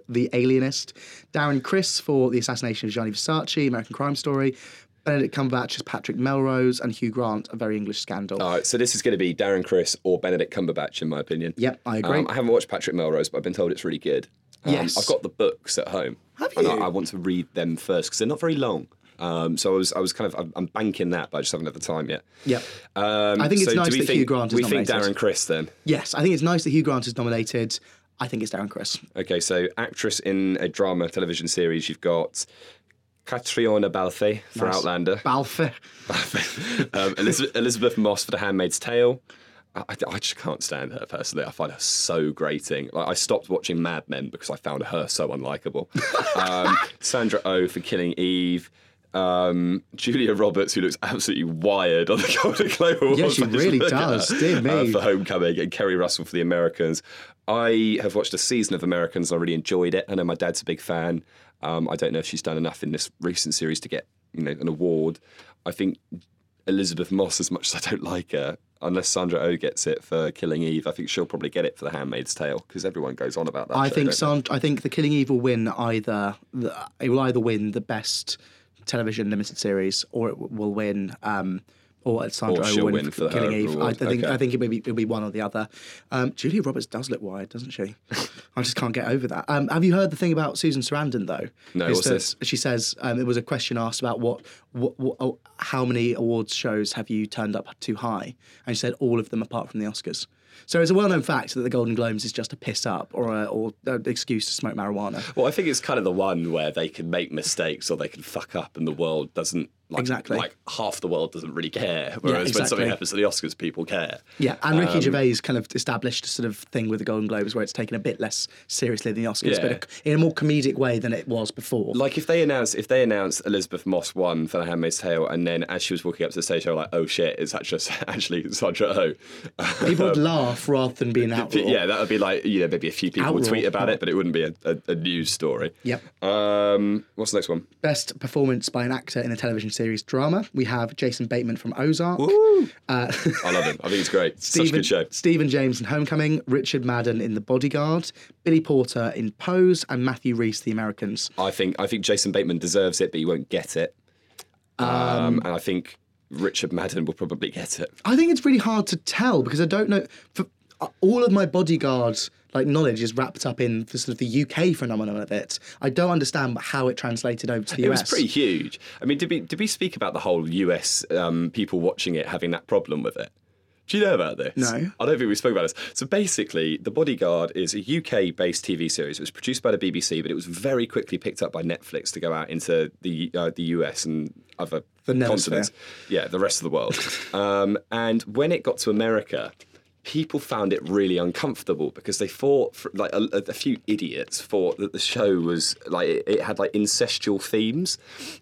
the Alienist. Darren Criss for The Assassination of Gianni Versace, American Crime Story. Benedict Cumberbatch as Patrick Melrose and Hugh Grant, A Very English Scandal. All right, so this is going to be Darren Criss or Benedict Cumberbatch, in my opinion. Yep, I agree. Um, I haven't watched Patrick Melrose, but I've been told it's really good. Um, yes. I've got the books at home. Have you? And I, I want to read them first because they're not very long. Um, so I was, I was kind of, I'm banking that, but I just haven't had the time yet. Yeah, um, I think it's so nice that think, Hugh Grant is we nominated. We think Darren Criss then. Yes, I think it's nice that Hugh Grant is nominated. I think it's Darren Criss. Okay, so actress in a drama television series, you've got Catriona Balfe for nice. Outlander. Balfe. Balfe. um, Elizabeth, Elizabeth Moss for The Handmaid's Tale. I, I just can't stand her personally. I find her so grating. Like, I stopped watching Mad Men because I found her so unlikable. um, Sandra Oh for Killing Eve. Um, Julia Roberts, who looks absolutely wired on the Golden Globe Awards. Yeah, she really does. Dear me. Uh, for Homecoming, and Kerry Russell for The Americans. I have watched a season of Americans and I really enjoyed it. I know my dad's a big fan. Um, I don't know if she's done enough in this recent series to get, you know, an award. I think Elizabeth Moss, as much as I don't like her, unless Sandra Oh gets it for Killing Eve, I think she'll probably get it for The Handmaid's Tale, because everyone goes on about that. I show, think Sand- I think The Killing Eve will win either. The, it will either win the best television limited series, or it will win. Um, or Sandra Oh will win, win for Killing Eve. I, I think okay. I think it may be it'll be one or the other. Um, Julia Roberts does look wide, doesn't she? I just can't get over that. Um, have you heard the thing about Susan Sarandon though? No, what's this? She says um, there was a question asked about what. What, what, oh, how many awards shows have you turned up too high? And she said all of them apart from the Oscars. So it's a well-known fact that the Golden Globes is just a piss up or a, or an excuse to smoke marijuana. Well, I think it's kind of the one where they can make mistakes or they can fuck up and the world doesn't, like, exactly. like half the world doesn't really care, whereas yeah, exactly. when something happens to the Oscars, people care. Yeah, and Ricky um, Gervais kind of established a sort of thing with the Golden Globes where it's taken a bit less seriously than the Oscars, yeah. but in a more comedic way than it was before. Like if they announced, if they announced Elizabeth Moss won for The Handmaid's Tale, and then as she was walking up to the stage, I was like, "Oh shit, it's actually actually Sandra Oh." People would laugh rather than be an outrage. Yeah, that would be like, you know, maybe a few people outrage. would tweet about it, but it wouldn't be a, a, a news story. Yep. Um, what's the next one? Best performance by an actor in a television series drama. We have Jason Bateman from Ozark. Woo! Uh, I love him. I think he's great. Stephen, Such a good show. Stephen James in Homecoming. Richard Madden in The Bodyguard. Billy Porter in Pose, and Matthew Rhys, The Americans. I think I think Jason Bateman deserves it, but he won't get it. Um, and I think Richard Madden will probably get it. I think it's really hard to tell because I don't know. For, uh, all of my bodyguards like knowledge is wrapped up in the sort of the U K phenomenon of it. I don't understand how it translated over to the U S. It was pretty huge. I mean, did we did we speak about the whole U S um, people watching it having that problem with it? Do you know about this? No. I don't think we spoke about this. So basically, The Bodyguard is a U K-based T V series. It was produced by the B B C, but it was very quickly picked up by Netflix to go out into the uh, the U S and other continents. Yeah, the rest of the world. um, and when it got to America, people found it really uncomfortable because they thought, for, like a, a few idiots thought that the show was like it, it had like incestual themes,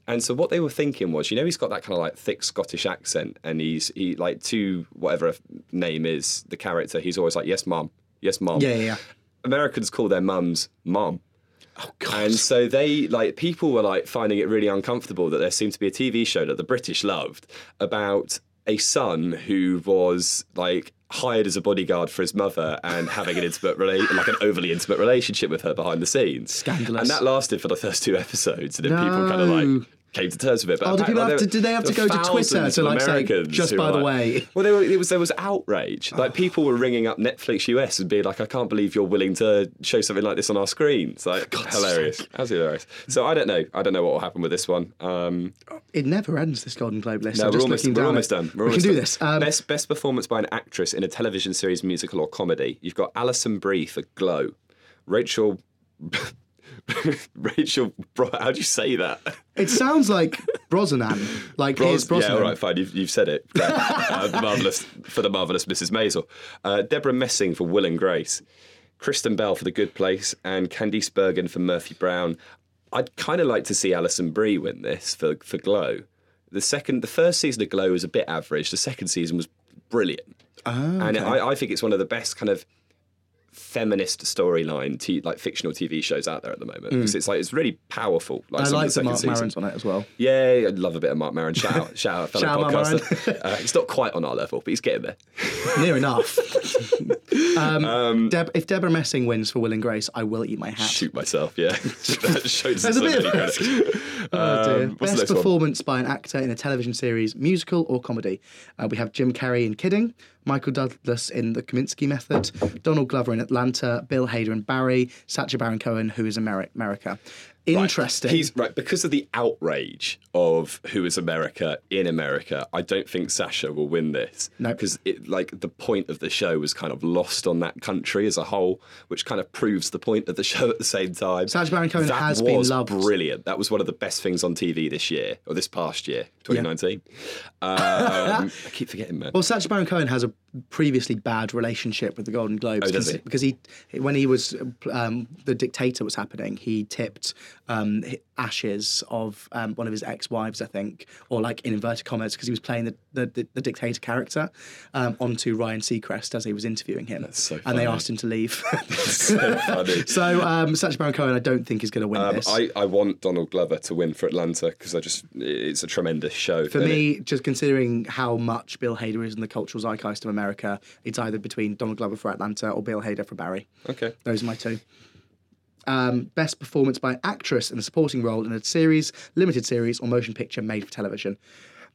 and so what they were thinking was, you know, he's got that kind of like thick Scottish accent, and he's he like to whatever name is the character, he's always like yes mum, yes mum. Yeah, yeah, yeah. Americans call their mums mum. Oh, God. And so they like people were like finding it really uncomfortable that there seemed to be a T V show that the British loved about a son who was like hired as a bodyguard for his mother and having an intimate, rela- like an overly intimate relationship with her behind the scenes. Scandalous. And that lasted for the first two episodes, and then no. people kind of like came to terms with it. But oh, do people like, have to? Do they have to go to Twitter to like say, just by the like, way? Well, there was, it was there was outrage. Like people were ringing up Netflix U S and being like, "I can't believe you're willing to show something like this on our screens." Like God's hilarious, sake. That's hilarious. So I don't know. I don't know what will happen with this one. Um, it never ends. This Golden Globe list. No, I'm we're, just almost, we're almost done. We're we almost can done. do this. Um, best best performance by an actress in a television series, musical, or comedy. You've got Alison Brie for Glow, Rachel. Rachel, bro, how do you say that? It sounds like Brosnan. Like Bros- Brosnan. Yeah, all right, fine. You've, you've said it. uh, marvelous for the marvelous Missus Maisel. Uh, Deborah Messing for Will and Grace. Kristen Bell for The Good Place, and Candice Bergen for Murphy Brown. I'd kind of like to see Alison Brie win this for for Glow. The second, the first season of Glow was a bit average. The second season was brilliant, oh, okay. and I, I think it's one of the best kind of feminist storyline, t- like fictional T V shows out there at the moment, because mm. it's like it's really powerful. Like, I like the, the Mark Maron's on it as well. Yeah, I love a bit of Mark Maron. Shout out, shout out, fellow shout podcaster. Uh, he's not quite on our level, but he's getting there. Near enough. um, um, Deb, if Deborah Messing wins for Will and Grace, I will eat my hat. Shoot myself. Yeah, that shows There's so a bit many credits. Oh, um, Best performance one? by an actor in a television series, musical, or comedy. Uh, we have Jim Carrey in Kidding, Michael Douglas in The Kominsky Method, Donald Glover in Atlanta, Bill Hader in Barry, Sacha Baron Cohen, Who is America. Interesting. Right. He's right because of the outrage of Who is America in America. I don't think Sacha will win this. No, because it like the point of the show was kind of lost on that country as a whole, which kind of proves the point of the show at the same time. Sacha Baron Cohen that has was been loved. Brilliant. That was one of the best things on T V this year or this past year, twenty nineteen. Yeah. Um, I keep forgetting, man. Well, Sacha Baron Cohen has a previously bad relationship with the Golden Globes oh, he? because he, when he was um, the dictator was happening, he tipped. Um, ashes of um, one of his ex-wives, I think, or like in inverted commas, because he was playing the, the, the dictator character, um, onto Ryan Seacrest as he was interviewing him. That's so funny. And they asked him to leave. That's so funny. So um, Sacha Baron Cohen, I don't think, is going to win um, this. I, I want Donald Glover to win for Atlanta, because I just, it's a tremendous show. For me, it? just considering how much Bill Hader is in the cultural zeitgeist of America, it's either between Donald Glover for Atlanta or Bill Hader for Barry. Okay. Those are my two. Um, best performance by an actress in a supporting role in a series, limited series, or motion picture made for television.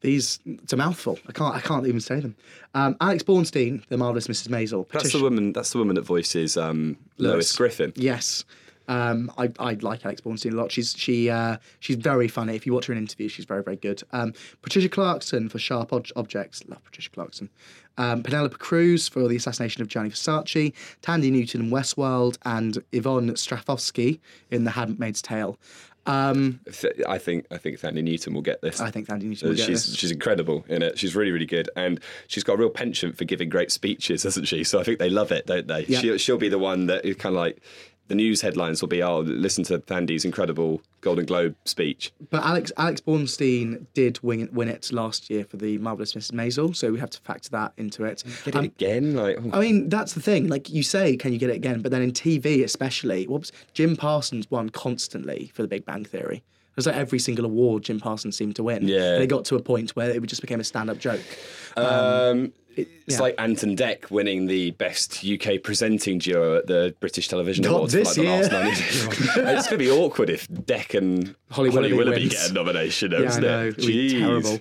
These, it's a mouthful. I can't. I can't even say them. Um, Alex Bornstein, The Marvelous Missus Maisel. Petition. That's the woman. That's the woman that voices um, Lois. Lois Griffin. Yes. Um, I, I like Alex Bornstein a lot. She's she uh, she's very funny. If you watch her in interviews, she's very, very good. Um, Patricia Clarkson for Sharp Ob- Objects. Love Patricia Clarkson. Um, Penelope Cruz for The Assassination of Gianni Versace. Tandy Newton in Westworld, and Yvonne Strahovski in The Handmaid's Tale. Um, I think I think Thandie Newton will get this. I think Thandie Newton will get she's, this. She's incredible in it. She's really, really good. And she's got a real penchant for giving great speeches, hasn't she? So I think they love it, don't they? Yeah. She, she'll be the one that is kind of like... The news headlines will be, oh, listen to Thandie's incredible Golden Globe speech. But Alex Alex Bornstein did win, win it last year for The Marvelous Missus Maisel, so we have to factor that into it. Get it um, again? Like, oh. I mean, that's the thing. Like, you say, can you get it again? But then in T V especially, whoops, Jim Parsons won constantly for The Big Bang Theory. It was like every single award Jim Parsons seemed to win. Yeah. They got to a point where it just became a stand-up joke. Um... um It's yeah. like Anton Deck winning the best U K presenting duo at the British Television Not Awards this for like the year. last nine years. It's going to be awkward if Deck and Holly, Holly Willoughby wins. Get a nomination, though, yeah, isn't I know. it? Jeez. It would be terrible.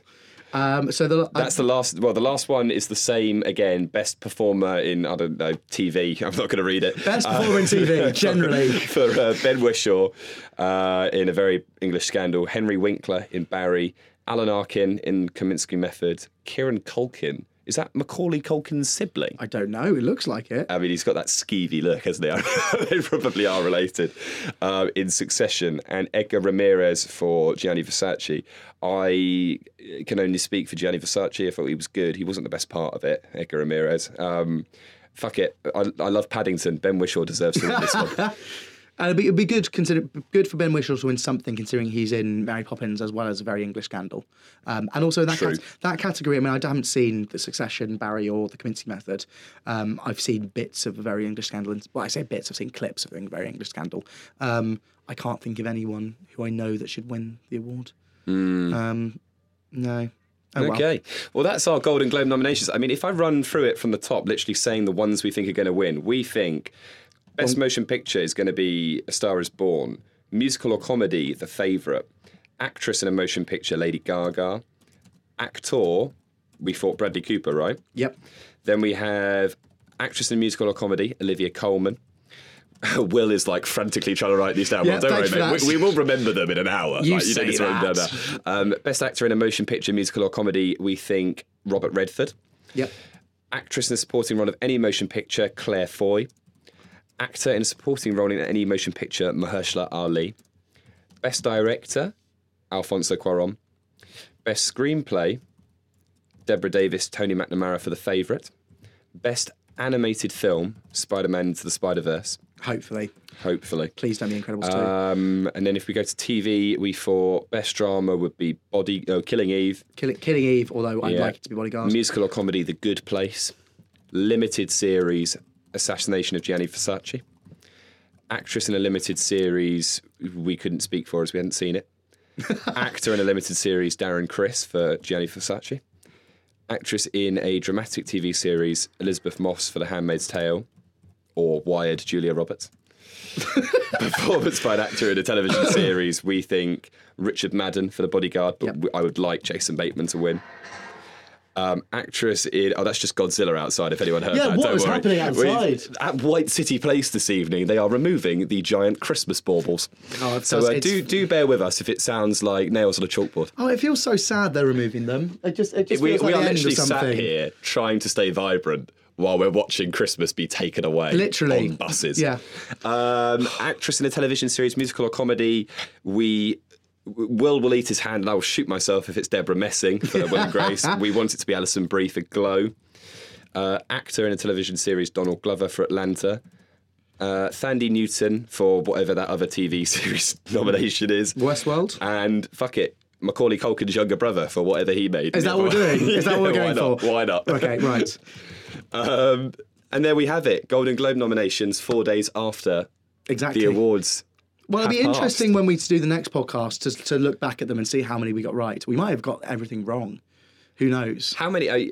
Um, so the, that's I, the last. Well, the last one is the same again. Best performer in I don't know T V. I'm not going to read it. Best performer uh, in T V generally for uh, Ben Whishaw uh, in A Very English Scandal. Henry Winkler in Barry. Alan Arkin in Kominsky Method. Kieran Culkin. Is that Macaulay Culkin's sibling? I don't know. It looks like it. I mean, he's got that skeevy look, hasn't he? They probably are related. Uh, in Succession, and Edgar Ramirez for Gianni Versace. I can only speak for Gianni Versace. I thought he was good. He wasn't the best part of it, Edgar Ramirez. Um, fuck it. I, I love Paddington. Ben Whishaw deserves to win this one. And it'd be, it'd be good, consider, good for Ben Whishaw to win something, considering he's in Mary Poppins as well as A Very English Scandal. Um, and also that cat- that category, I mean, I haven't seen The Succession, Barry, or The Kominsky Method. Um, I've seen bits of A Very English Scandal. And, well, I say bits, I've seen clips of A Very English Scandal. Um, I can't think of anyone who I know that should win the award. Mm. Um, no. Oh, okay. Well. well, that's our Golden Globe nominations. I mean, if I run through it from the top, literally saying the ones we think are going to win, we think... Best Motion Picture is going to be A Star Is Born. Musical or Comedy, The Favourite. Actress in a Motion Picture, Lady Gaga. Actor, we thought Bradley Cooper, right? Yep. Then we have Actress in a Musical or Comedy, Olivia Colman. Will is like frantically trying to write these down. Yeah, well, don't worry, mate. We, we will remember them in an hour. You like, say you don't that. Um, Best Actor in a Motion Picture, Musical or Comedy, we think Robert Redford. Yep. Actress in a Supporting Role of any Motion Picture, Claire Foy. Actor in a supporting role in any motion picture, Mahershala Ali. Best director, Alfonso Cuarón. Best screenplay, Deborah Davis, Tony McNamara for The Favourite. Best animated film, Spider-Man Into the Spider-Verse. Hopefully. Hopefully. Please don't be Incredibles two. Um, and then if we go to T V, we thought best drama would be Body, oh, Killing Eve. Kill, Killing Eve, although I'd yeah. like it to be Bodyguard. Musical or comedy, The Good Place. Limited series, Assassination of Gianni Versace. Actress in a limited series we couldn't speak for as we hadn't seen it. Actor in a limited series, Darren Criss for Gianni Versace. Actress in a dramatic T V series, Elizabeth Moss for The Handmaid's Tale, or Wired, Julia Roberts. Performance by an actor in a television series, we think Richard Madden for The Bodyguard, but yep. I would like Jason Bateman to win. Um, actress in... Oh, that's just Godzilla outside, if anyone heard yeah, that. Yeah, what was happening outside? We're at White City Place this evening, they are removing the giant Christmas baubles. Oh, so uh, do do bear with us if it sounds like nails on a chalkboard. Oh, it feels so sad they're removing them. It just, it just we, feels we like the end of something. We are literally sat here trying to stay vibrant while we're watching Christmas be taken away. Literally. On buses. Yeah. Um, actress in a television series, musical or comedy, we... Will will eat his hand, and I will shoot myself if it's Deborah Messing for Will and Grace. We want it to be Alison Brie for Glow. Uh, actor in a television series, Donald Glover for Atlanta. Uh, Sandy Newton for whatever that other T V series nomination is. Westworld. And fuck it, Macaulay Culkin's younger brother for whatever he made. Is that what we're doing? Is that what we're going for? Why not? Okay, right. um, and there we have it. Golden Globe nominations four days after exactly. the awards. Well, it'll be interesting passed. when we do the next podcast to, to look back at them and see how many we got right. We might have got everything wrong. Who knows? How many? Are you...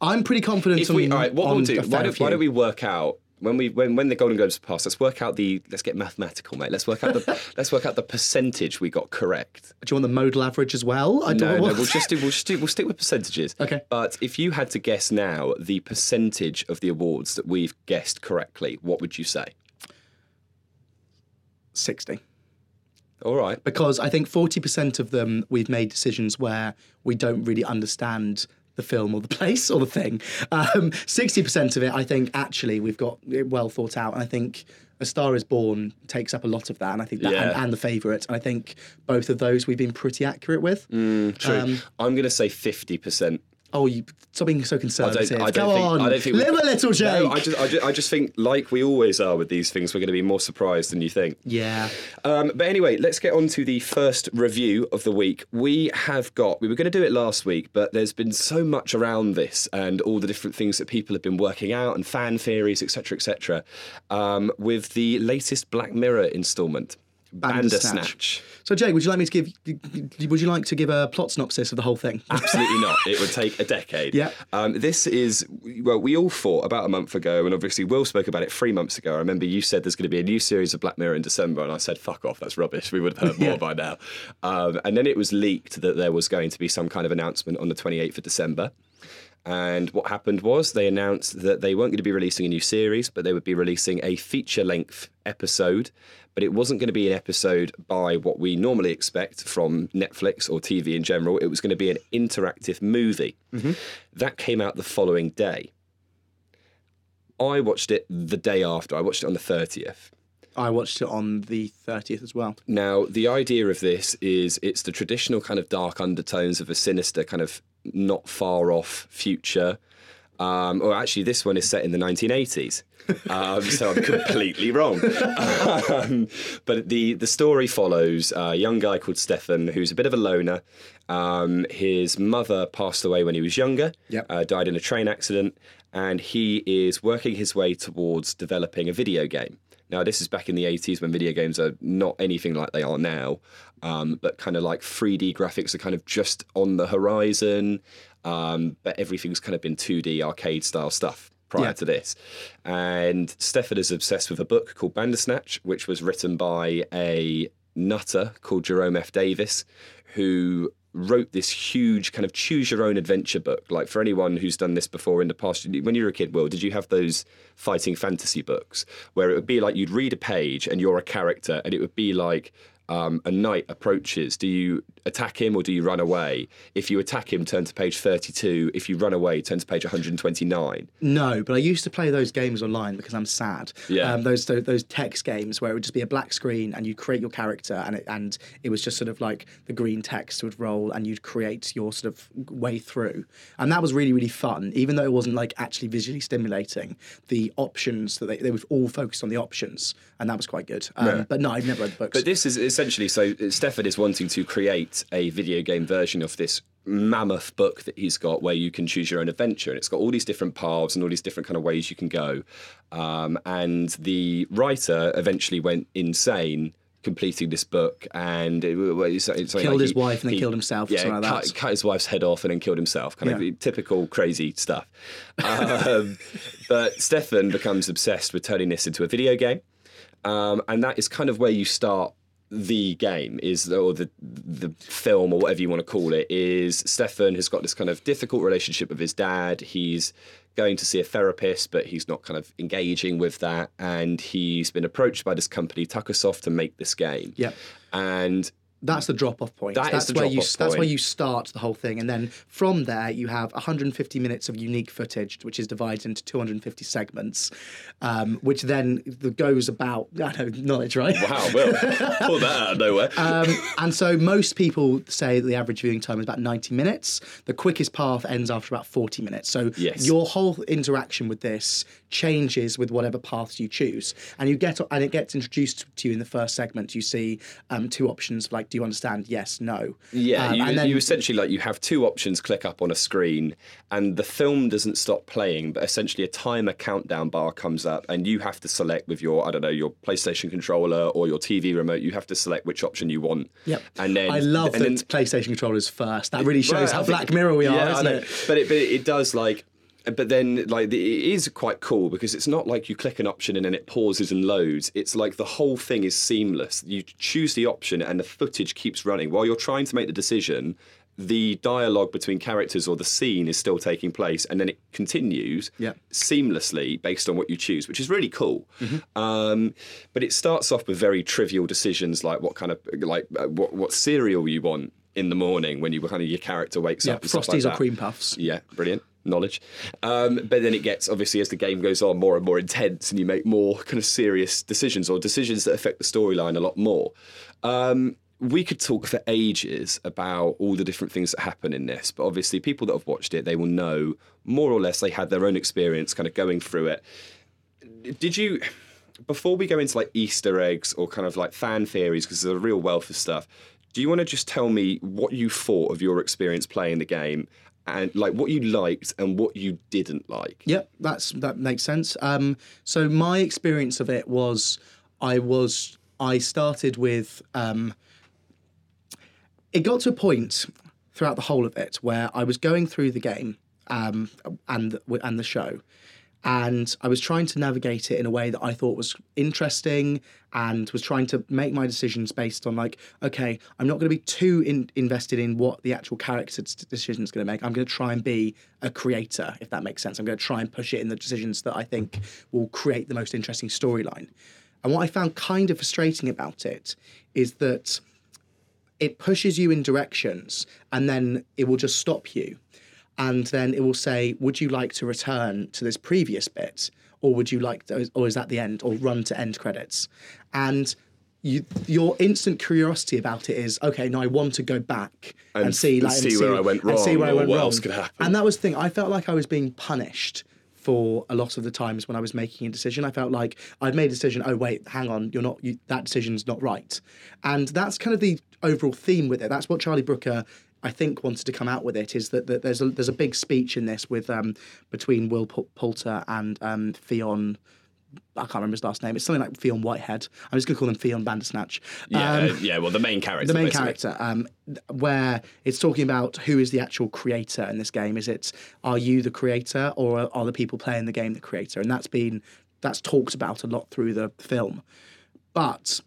I'm pretty confident. If on, we, all right, what we'll do? Why don't, why don't we work out? When we when, when the Golden Globes pass, let's work out the let's get mathematical, mate. Let's work out the let's work out the percentage we got correct. Do you want the modal average as well? I don't no, want... no, we'll just do we'll just do we'll stick with percentages. Okay. But if you had to guess now the percentage of the awards that we've guessed correctly, what would you say? sixty All right. Because I think forty percent of them we've made decisions where we don't really understand the film or the place or the thing. Um, sixty percent of it, I think, actually, we've got it well thought out. And I think A Star Is Born takes up a lot of that, and I think that, yeah. and, and The Favourite. And I think both of those we've been pretty accurate with. Mm, true. Um, I'm going to say fifty percent. Oh, you, stop being so conservative. I don't, I don't Go think, on, I don't think live we, a little, Jake. No, I, just, I, just, I just think, like we always are with these things, we're going to be more surprised than you think. Yeah. Um, but anyway, let's get on to the first review of the week. We have got, we were going to do it last week, but there's been so much around this and all the different things that people have been working out and fan theories, et cetera, et cetera, um, with the latest Black Mirror instalment. Bandersnatch. Bandersnatch. So, Jake, would you like me to give? Would you like to give a plot synopsis of the whole thing? Absolutely not. It would take a decade. Yeah. Um, this is well, we all thought about a month ago, and obviously Will spoke about it three months ago. I remember you said there's going to be a new series of Black Mirror in December, and I said, "Fuck off, that's rubbish. We would have heard more yeah. by now." Um, and then it was leaked that there was going to be some kind of announcement on the twenty-eighth of December. And what happened was they announced that they weren't going to be releasing a new series, but they would be releasing a feature-length episode. But it wasn't going to be an episode by what we normally expect from Netflix or T V in general. It was going to be an interactive movie. Mm-hmm. That came out the following day. I watched it the day after. I watched it on the thirtieth. I watched it on the thirtieth as well. Now, the idea of this is it's the traditional kind of dark undertones of a sinister kind of not far off future. Um, or actually, this one is set in the nineteen eighties, um, so I'm completely wrong. Um, but the, the story follows a young guy called Stefan, who's a bit of a loner. Um, his mother passed away when he was younger, yep. uh, died in a train accident, and he is working his way towards developing a video game. Now, this is back in the eighties when video games are not anything like they are now, um, but kind of like three D graphics are kind of just on the horizon, um, but everything's kind of been two D arcade-style stuff prior yeah. to this. And Stefan is obsessed with a book called Bandersnatch, which was written by a nutter called Jerome F. Davis, who wrote this huge kind of choose-your-own-adventure book. Like, for anyone who's done this before in the past, when you were a kid, Will, did you have those fighting fantasy books where it would be like you'd read a page and you're a character, and it would be like um, a knight approaches. Do you attack him or do you run away? If you attack him, turn to page thirty-two. If you run away, turn to page one hundred twenty-nine. No, but I used to play those games online because I'm sad. Yeah. Um, those, those those text games where it would just be a black screen and you'd create your character, and it, and it was just sort of like the green text would roll and you'd create your sort of way through. And that was really, really fun. Even though it wasn't like actually visually stimulating, the options, that they, they were all focused on the options, and that was quite good. Um, yeah. But no, I've never read the books. But this is essentially, so Stefan is wanting to create a video game version of this mammoth book that he's got where you can choose your own adventure, and it's got all these different paths and all these different kind of ways you can go. Um, and the writer eventually went insane completing this book, and it, it's killed like his he, wife and then he, killed himself. Yeah, like cut, that. cut his wife's head off and then killed himself. Kind yeah. of typical crazy stuff. Um, but Stefan becomes obsessed with turning this into a video game, um, and that is kind of where you start. The game is, or the the film, or whatever you want to call it, is Stefan has got this kind of difficult relationship with his dad. He's going to see a therapist, but he's not kind of engaging with that. And he's been approached by this company, Tuckersoft, to make this game. Yeah. And That's the drop-off point. That that's is the where drop-off you, point. That's where you start the whole thing. And then from there, you have one hundred fifty minutes of unique footage, which is divided into two hundred fifty segments, um, which then goes about... I don't know, knowledge, right? Wow, well, pull that out of nowhere. um, and so most people say that the average viewing time is about ninety minutes. The quickest path ends after about forty minutes. So yes. your whole interaction with this changes with whatever paths you choose. And you get and it gets introduced to you in the first segment. You see um, two options, like, do you understand? Yes, no. Yeah, um, you, and then, you essentially, like, you have two options click up on a screen, and the film doesn't stop playing, but essentially a timer countdown bar comes up, and you have to select with your, I don't know, your PlayStation controller or your T V remote, you have to select which option you want. Yep. And then I love and that then, PlayStation controllers first. That really shows right, how Black Mirror we are, yeah, isn't it? But it, but it does, like... But then, like, the, it is quite cool because it's not like you click an option and then it pauses and loads. It's like the whole thing is seamless. You choose the option and the footage keeps running. While you're trying to make the decision, the dialogue between characters or the scene is still taking place, and then it continues yeah. seamlessly based on what you choose, which is really cool. Mm-hmm. Um, but it starts off with very trivial decisions like what kind of, like, what, what cereal you want in the morning when you kind of your character wakes yeah, up. And Frosties like or cream puffs. Yeah, brilliant. Knowledge. Um, but then it gets, obviously, as the game goes on, more and more intense, and you make more kind of serious decisions or decisions that affect the storyline a lot more. Um, we could talk for ages about all the different things that happen in this, but obviously people that have watched it, they will know more or less they had their own experience kind of going through it. Did you... Before we go into like Easter eggs or kind of like fan theories, because there's a real wealth of stuff, do you want to just tell me what you thought of your experience playing the game? And like what you liked and what you didn't like. Yep, that's that makes sense. Um, so my experience of it was, I was I started with. Um, it got to a point throughout the whole of it where I was going through the game um, and and the show, and I was trying to navigate it in a way that I thought was interesting and was trying to make my decisions based on, like, okay, I'm not going to be too in- invested in what the actual character's decision is going to make. I'm going to try and be a creator, if that makes sense. I'm going to try and push it in the decisions that I think will create the most interesting storyline. And what I found kind of frustrating about it is that it pushes you in directions and then it will just stop you. And then it will say, would you like to return to this previous bit? Or would you like to, or is that the end? Or run to end credits? And you, your instant curiosity about it is, okay, now I want to go back and, and see, like, and see, and see where I went wrong. And see where I went what wrong. Else could happen? And that was the thing. I felt like I was being punished for a lot of the times when I was making a decision. I felt like I'd made a decision. Oh wait, hang on, you're not. You, that decision's not right. And that's kind of the overall theme with it. That's what Charlie Brooker, I think, wanted to come out with it, is that, that there's a there's a big speech in this with um, between Will P- Poulter and um, Fionn. I can't remember his last name. It's something like Fionn Whitehead. I'm just going to call him Fionn Bandersnatch. Yeah, um, uh, yeah. Well, the main character. The main basically. character, um, where it's talking about who is the actual creator in this game. Is it, are you the creator, or are the people playing the game the creator? And that's been that's talked about a lot through the film, but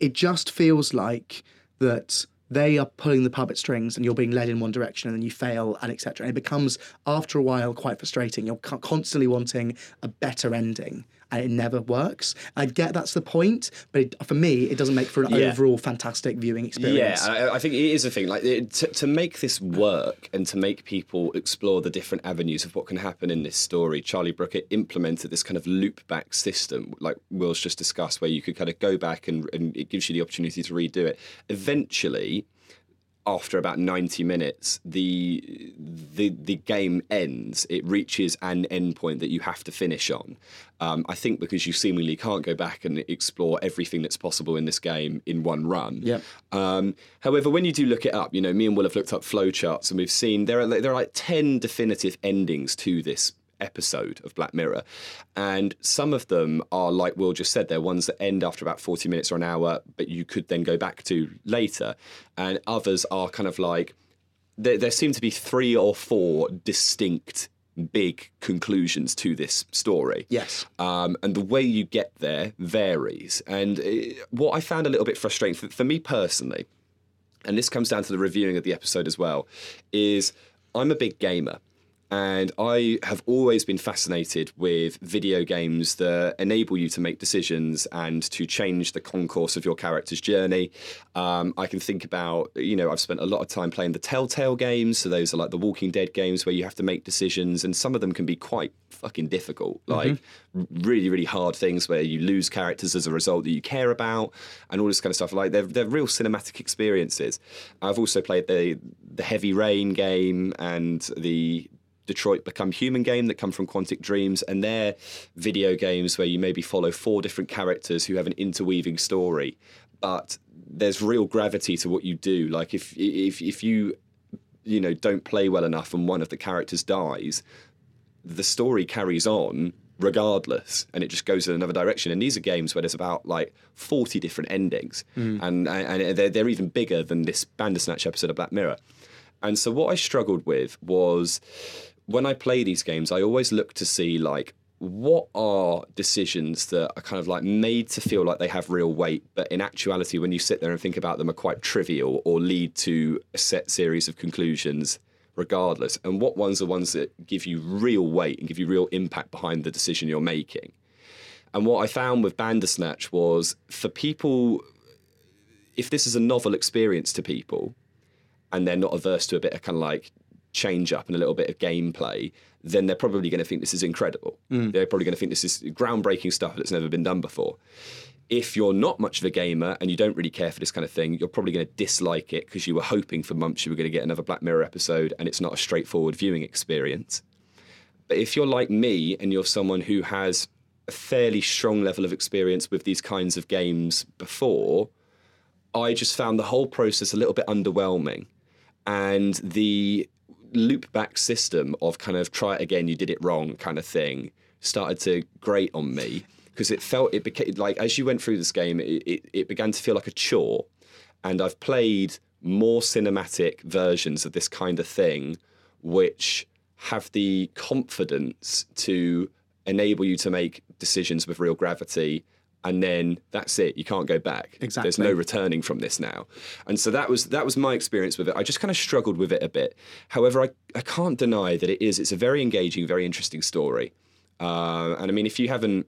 it just feels like that. They are pulling the puppet strings and you're being led in one direction and then you fail, and et cetera. And it becomes, after a while, quite frustrating. You're constantly wanting a better ending and it never works. I get that's the point, but it, for me, it doesn't make for an yeah. overall fantastic viewing experience. Yeah, I, I think it is a thing. Like it, to, to make this work and to make people explore the different avenues of what can happen in this story, Charlie Brooker implemented this kind of loop-back system, like Will's just discussed, where you could kind of go back and, and it gives you the opportunity to redo it. Eventually, after about ninety minutes, the, the the game ends. It reaches an end point that you have to finish on. Um, I think because you seemingly can't go back and explore everything that's possible in this game in one run. Yep. Um, however, when you do look it up, you know, me and Will have looked up flowcharts and we've seen there are there are like ten definitive endings to this episode of Black Mirror, and some of them are, like Will just said, they're ones that end after about forty minutes or an hour, but you could then go back to later, and others are kind of like there, there seem to be three or four distinct big conclusions to this story. Yes. Um, and the way you get there varies, and it, what I found a little bit frustrating for, for me personally, and this comes down to the reviewing of the episode as well, is I'm a big gamer. And I have always been fascinated with video games that enable you to make decisions and to change the concourse of your character's journey. Um, I can think about, you know, I've spent a lot of time playing the Telltale games. So those are like the Walking Dead games where you have to make decisions, and some of them can be quite fucking difficult, like mm-hmm. really, really hard things where you lose characters as a result that you care about and all this kind of stuff. Like they're, they're real cinematic experiences. I've also played the, the Heavy Rain game and the Detroit Become Human game that come from Quantic Dreams, and they're video games where you maybe follow four different characters who have an interweaving story, but there's real gravity to what you do. Like if if if you you know don't play well enough and one of the characters dies, the story carries on regardless, and it just goes in another direction. And these are games where there's about like forty different endings, mm. and and they're, they're even bigger than this Bandersnatch episode of Black Mirror. And so what I struggled with was, when I play these games, I always look to see, like, what are decisions that are kind of, like, made to feel like they have real weight, but in actuality, when you sit there and think about them, are quite trivial or lead to a set series of conclusions regardless, and what ones are ones that give you real weight and give you real impact behind the decision you're making. And what I found with Bandersnatch was, for people, if this is a novel experience to people, and they're not averse to a bit of kind of, like, change up and a little bit of gameplay, then they're probably going to think this is incredible. Mm. They're probably going to think this is groundbreaking stuff that's never been done before. If you're not much of a gamer and you don't really care for this kind of thing, you're probably going to dislike it because you were hoping for months you were going to get another Black Mirror episode, and it's not a straightforward viewing experience. But if you're like me and you're someone who has a fairly strong level of experience with these kinds of games before, I just found the whole process a little bit underwhelming. And the loop back system of kind of try it again, you did it wrong kind of thing started to grate on me, because it felt it became like, as you went through this game, it, it, it began to feel like a chore. And I've played more cinematic versions of this kind of thing which have the confidence to enable you to make decisions with real gravity, and then that's it. You can't go back. Exactly. There's no returning from this now. And so that was that was my experience with it. I just kind of struggled with it a bit. However, I, I can't deny that it is. It's a very engaging, very interesting story. Uh, and I mean, if you haven't...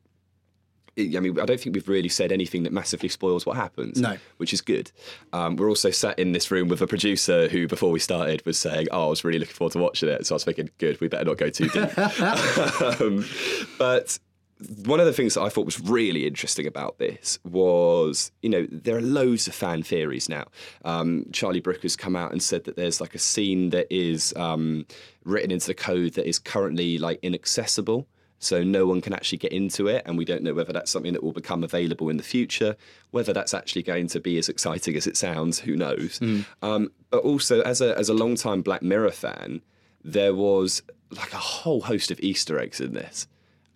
I mean, I don't think we've really said anything that massively spoils what happens. No. Which is good. Um, we're also sat in this room with a producer who, before we started, was saying, oh, I was really looking forward to watching it. So I was thinking, good, we better not go too deep. um, but... One of the things that I thought was really interesting about this was, you know, there are loads of fan theories now. Um, Charlie Brooker has come out and said that there's like a scene that is um, written into the code that is currently like inaccessible, so no one can actually get into it, and we don't know whether that's something that will become available in the future, whether that's actually going to be as exciting as it sounds, who knows. Mm. Um, but also, as a as a long-time Black Mirror fan, there was like a whole host of Easter eggs in this.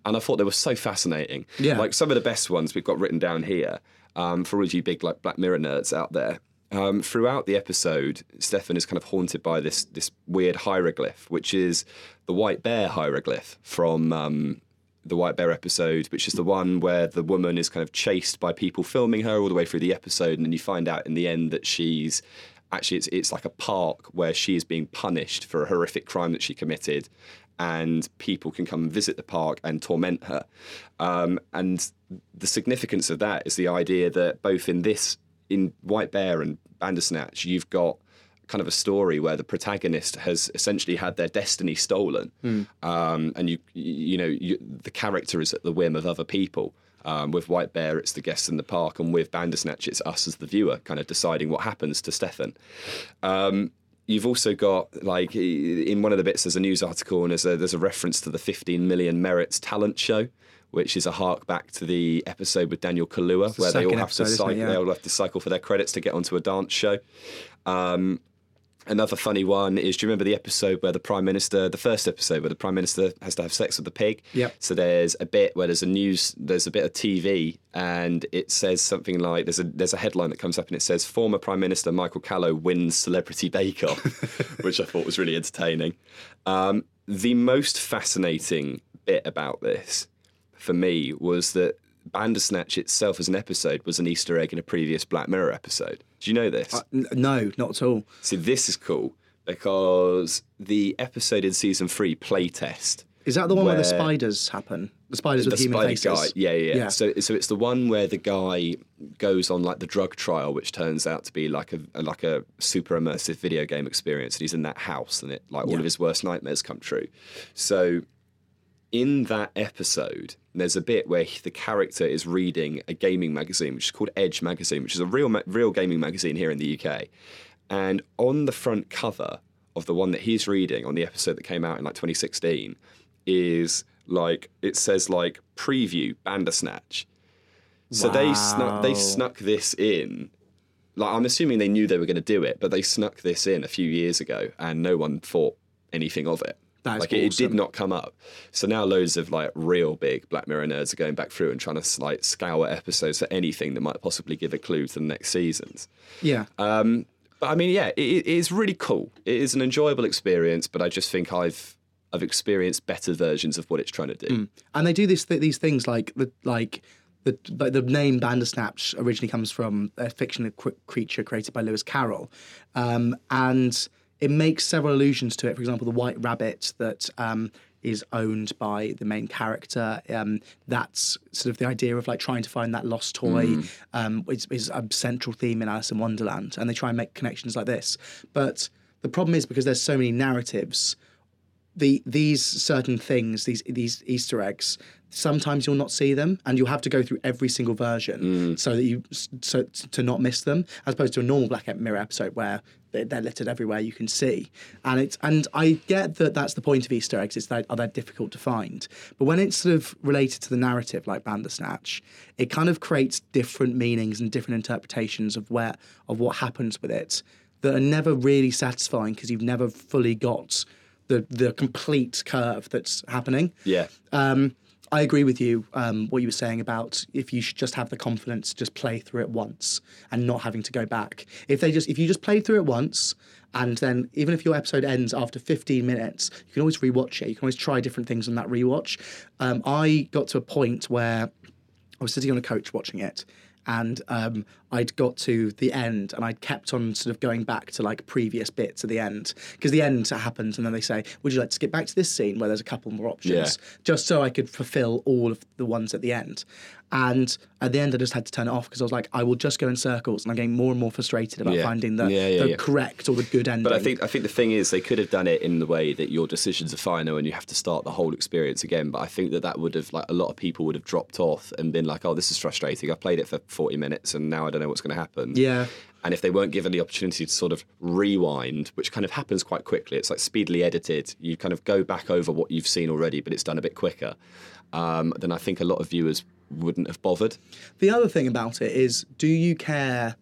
And I thought they were so fascinating. Yeah. Like some of the best ones we've got written down here, um, for all you big like Black Mirror nerds out there. Um, throughout the episode, Stefan is kind of haunted by this this weird hieroglyph, which is the White Bear hieroglyph from um, the White Bear episode, which is the one where the woman is kind of chased by people filming her all the way through the episode. And then you find out in the end that she's actually, it's, it's like a park where she is being punished for a horrific crime that she committed, and people can come and visit the park and torment her. Um, and the significance of that is the idea that both in this, in White Bear and Bandersnatch, you've got kind of a story where the protagonist has essentially had their destiny stolen. Mm. Um, and, you you know, you, the character is at the whim of other people. Um, with White Bear, it's the guests in the park, and with Bandersnatch, it's us as the viewer kind of deciding what happens to Stefan. Um, You've also got, like, in one of the bits, there's a news article and there's a, there's a reference to the fifteen million Merits talent show, which is a hark back to the episode with Daniel Kaluuya, it's where the they all have episode, to cycle, yeah. they all have to cycle for their credits to get onto a dance show. Um, another funny one is, do you remember the episode where the Prime Minister, the first episode where the Prime Minister has to have sex with the pig? Yep. So there's a bit where there's a news, there's a bit of T V, and it says something like, there's a there's a headline that comes up and it says, former Prime Minister Michael Callow wins Celebrity Bake Off, which I thought was really entertaining. Um, the most fascinating bit about this for me was that Bandersnatch itself as an episode was an Easter egg in a previous Black Mirror episode. Do you know this? Uh, n- no, not at all. See, this is cool because the episode in season three, Playtest. Is that the one where, where the spiders happen? The spiders with the human faces? The spider guy, yeah, yeah, yeah. So, so it's the one where the guy goes on like the drug trial, which turns out to be like a like a super immersive video game experience, and he's in that house, and it like all yeah. of his worst nightmares come true. So in that episode, there's a bit where he, the character is reading a gaming magazine, which is called Edge magazine, which is a real real gaming magazine here in the U K, and on the front cover of the one that he's reading on the episode that came out in like twenty sixteen. Is like it says like preview Bandersnatch, so wow. they snuck they snuck this in. Like I'm assuming they knew they were going to do it, but they snuck this in a few years ago, and no one thought anything of it. That is like awesome. it, it did not come up. So now loads of like real big Black Mirror nerds are going back through and trying to like scour episodes for anything that might possibly give a clue to the next seasons. Yeah. Um. But I mean, yeah, it, it is really cool. It is an enjoyable experience, but I just think I've. I've experienced better versions of what it's trying to do, mm. and they do this th- these things like the like the like the name Bandersnatch originally comes from a fictional qu- creature created by Lewis Carroll, um, and it makes several allusions to it. For example, the white rabbit that um, is owned by the main character. Um, that's sort of the idea of like trying to find that lost toy, mm. um, is, is a central theme in Alice in Wonderland, and they try and make connections like this. But the problem is because there's so many narratives. The these certain things, these these Easter eggs, sometimes you'll not see them, and you'll have to go through every single version mm. so that you so to not miss them, as opposed to a normal Black Mirror episode where they're littered everywhere you can see. And it's and I get that that's the point of Easter eggs, is that are they difficult to find, but when it's sort of related to the narrative like Bandersnatch, it kind of creates different meanings and different interpretations of where of what happens with it that are never really satisfying because you've never fully got. The, the complete curve that's happening. Yeah. Um, I agree with you, um, what you were saying about if you should just have the confidence to just play through it once and not having to go back. If they just if you just play through it once and then even if your episode ends after fifteen minutes, you can always rewatch it. You can always try different things on that rewatch. Um, I got to a point where I was sitting on a coach watching it. And um, I'd got to the end and I'd kept on sort of going back to like previous bits at the end because the end happens and then they say, would you like to skip back to this scene where there's a couple more options? Yeah. Just so I could fulfill all of the ones at the end. And at the end, I just had to turn it off because I was like, I will just go in circles, and I'm getting more and more frustrated about yeah. finding the, yeah, yeah, the yeah. correct or the good ending. But I think I think the thing is, they could have done it in the way that your decisions are final and you have to start the whole experience again. But I think that that would have, like, a lot of people would have dropped off and been like, oh, this is frustrating. I played it for forty minutes and now I don't know what's going to happen. Yeah. And if they weren't given the opportunity to sort of rewind, which kind of happens quite quickly, it's like speedily edited, you kind of go back over what you've seen already, but it's done a bit quicker, um, then I think a lot of viewers wouldn't have bothered. The other thing about it is, do you care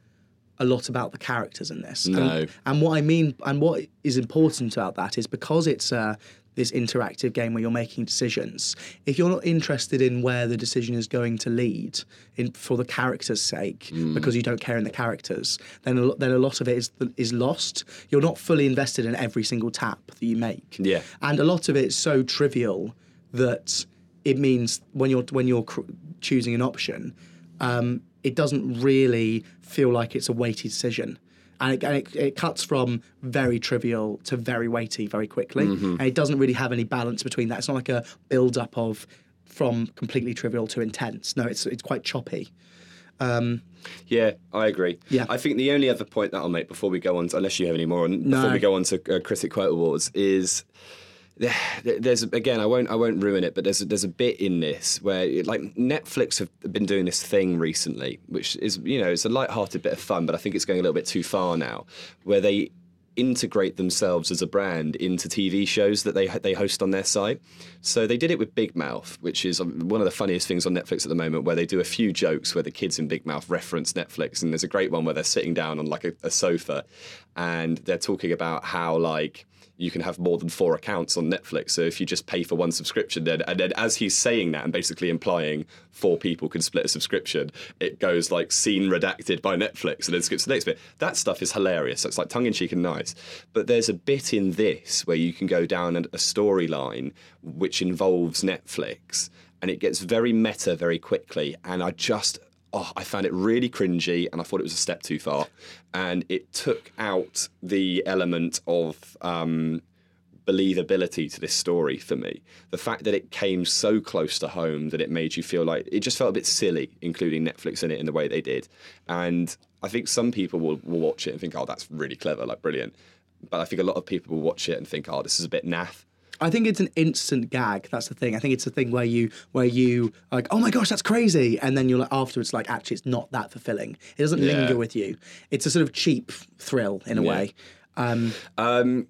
a lot about the characters in this? No. And, and what I mean, and what is important about that is because it's uh, this interactive game where you're making decisions, if you're not interested in where the decision is going to lead in, for the character's sake, mm. because you don't care in the characters, then a, then a lot of it is is lost. You're not fully invested in every single tap that you make. Yeah. And a lot of it is so trivial that it means when you're when you're cr- choosing an option, um, it doesn't really feel like it's a weighty decision. And, it, and it, it cuts from very trivial to very weighty very quickly. Mm-hmm. And it doesn't really have any balance between that. It's not like a build-up of from completely trivial to intense. No, it's it's quite choppy. Um, yeah, I agree. Yeah. I think the only other point that I'll make before we go on, to, unless you have any more, on, no. before we go on to uh, Critic Quote Awards, is... There's again, I won't, I won't ruin it, but there's a, there's a bit in this where it, like Netflix have been doing this thing recently, which is, you know, it's a light-hearted bit of fun, but I think it's going a little bit too far now, where they integrate themselves as a brand into T V shows that they they host on their site. So they did it with Big Mouth, which is one of the funniest things on Netflix at the moment, where they do a few jokes where the kids in Big Mouth reference Netflix, and there's a great one where they're sitting down on like a, a sofa, and they're talking about how like. You can have more than four accounts on Netflix. So if you just pay for one subscription, then and then as he's saying that and basically implying four people can split a subscription, it goes like scene redacted by Netflix and then skips the next bit. That stuff is hilarious. So it's like tongue-in-cheek and nice. But there's a bit in this where you can go down a storyline which involves Netflix and it gets very meta very quickly. And I just... oh, I found it really cringy and I thought it was a step too far. And it took out the element of um, believability to this story for me. The fact that it came so close to home that it made you feel like, it just felt a bit silly, including Netflix in it in the way they did. And I think some people will, will watch it and think, oh, that's really clever, like brilliant. But I think a lot of people will watch it and think, oh, this is a bit naff. I think it's an instant gag. That's the thing. I think it's a thing where you where you are like, oh my gosh, that's crazy, and then you're like afterwards like, actually, it's not that fulfilling. It doesn't yeah. linger with you. It's a sort of cheap thrill in a yeah. way. Um, um,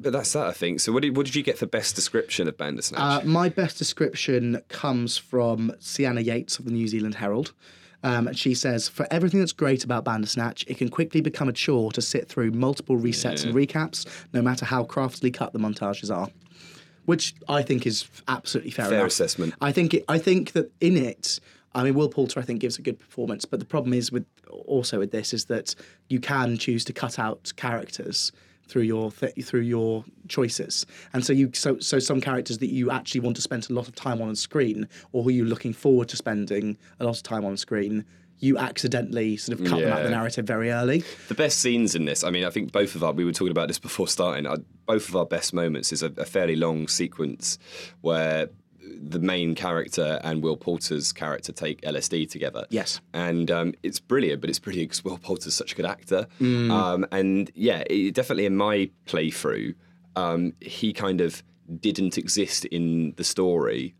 but that's that, I think. So what did what did you get for best description of Bandersnatch? Uh, my best description comes from Sienna Yates of the New Zealand Herald. Um, and she says, for everything that's great about Bandersnatch, it can quickly become a chore to sit through multiple resets yeah. and recaps, no matter how craftily cut the montages are. Which I think is absolutely fair, fair enough. assessment. I think it, I think that in it, I mean, Will Poulter, I think, gives a good performance. But the problem is with also with this is that you can choose to cut out characters through your th- through your choices, and so you so so some characters that you actually want to spend a lot of time on screen, or who you're looking forward to spending a lot of time on screen, you accidentally sort of cut yeah. them out the narrative very early. The best scenes in this, I mean, I think both of our, we were talking about this before starting, our, both of our best moments is a, a fairly long sequence where the main character and Will Poulter's character take L S D together. Yes. And um, it's brilliant, but it's brilliant because Will Poulter's such a good actor. Mm. Um, and yeah, it, definitely in my playthrough, um, he kind of didn't exist in the story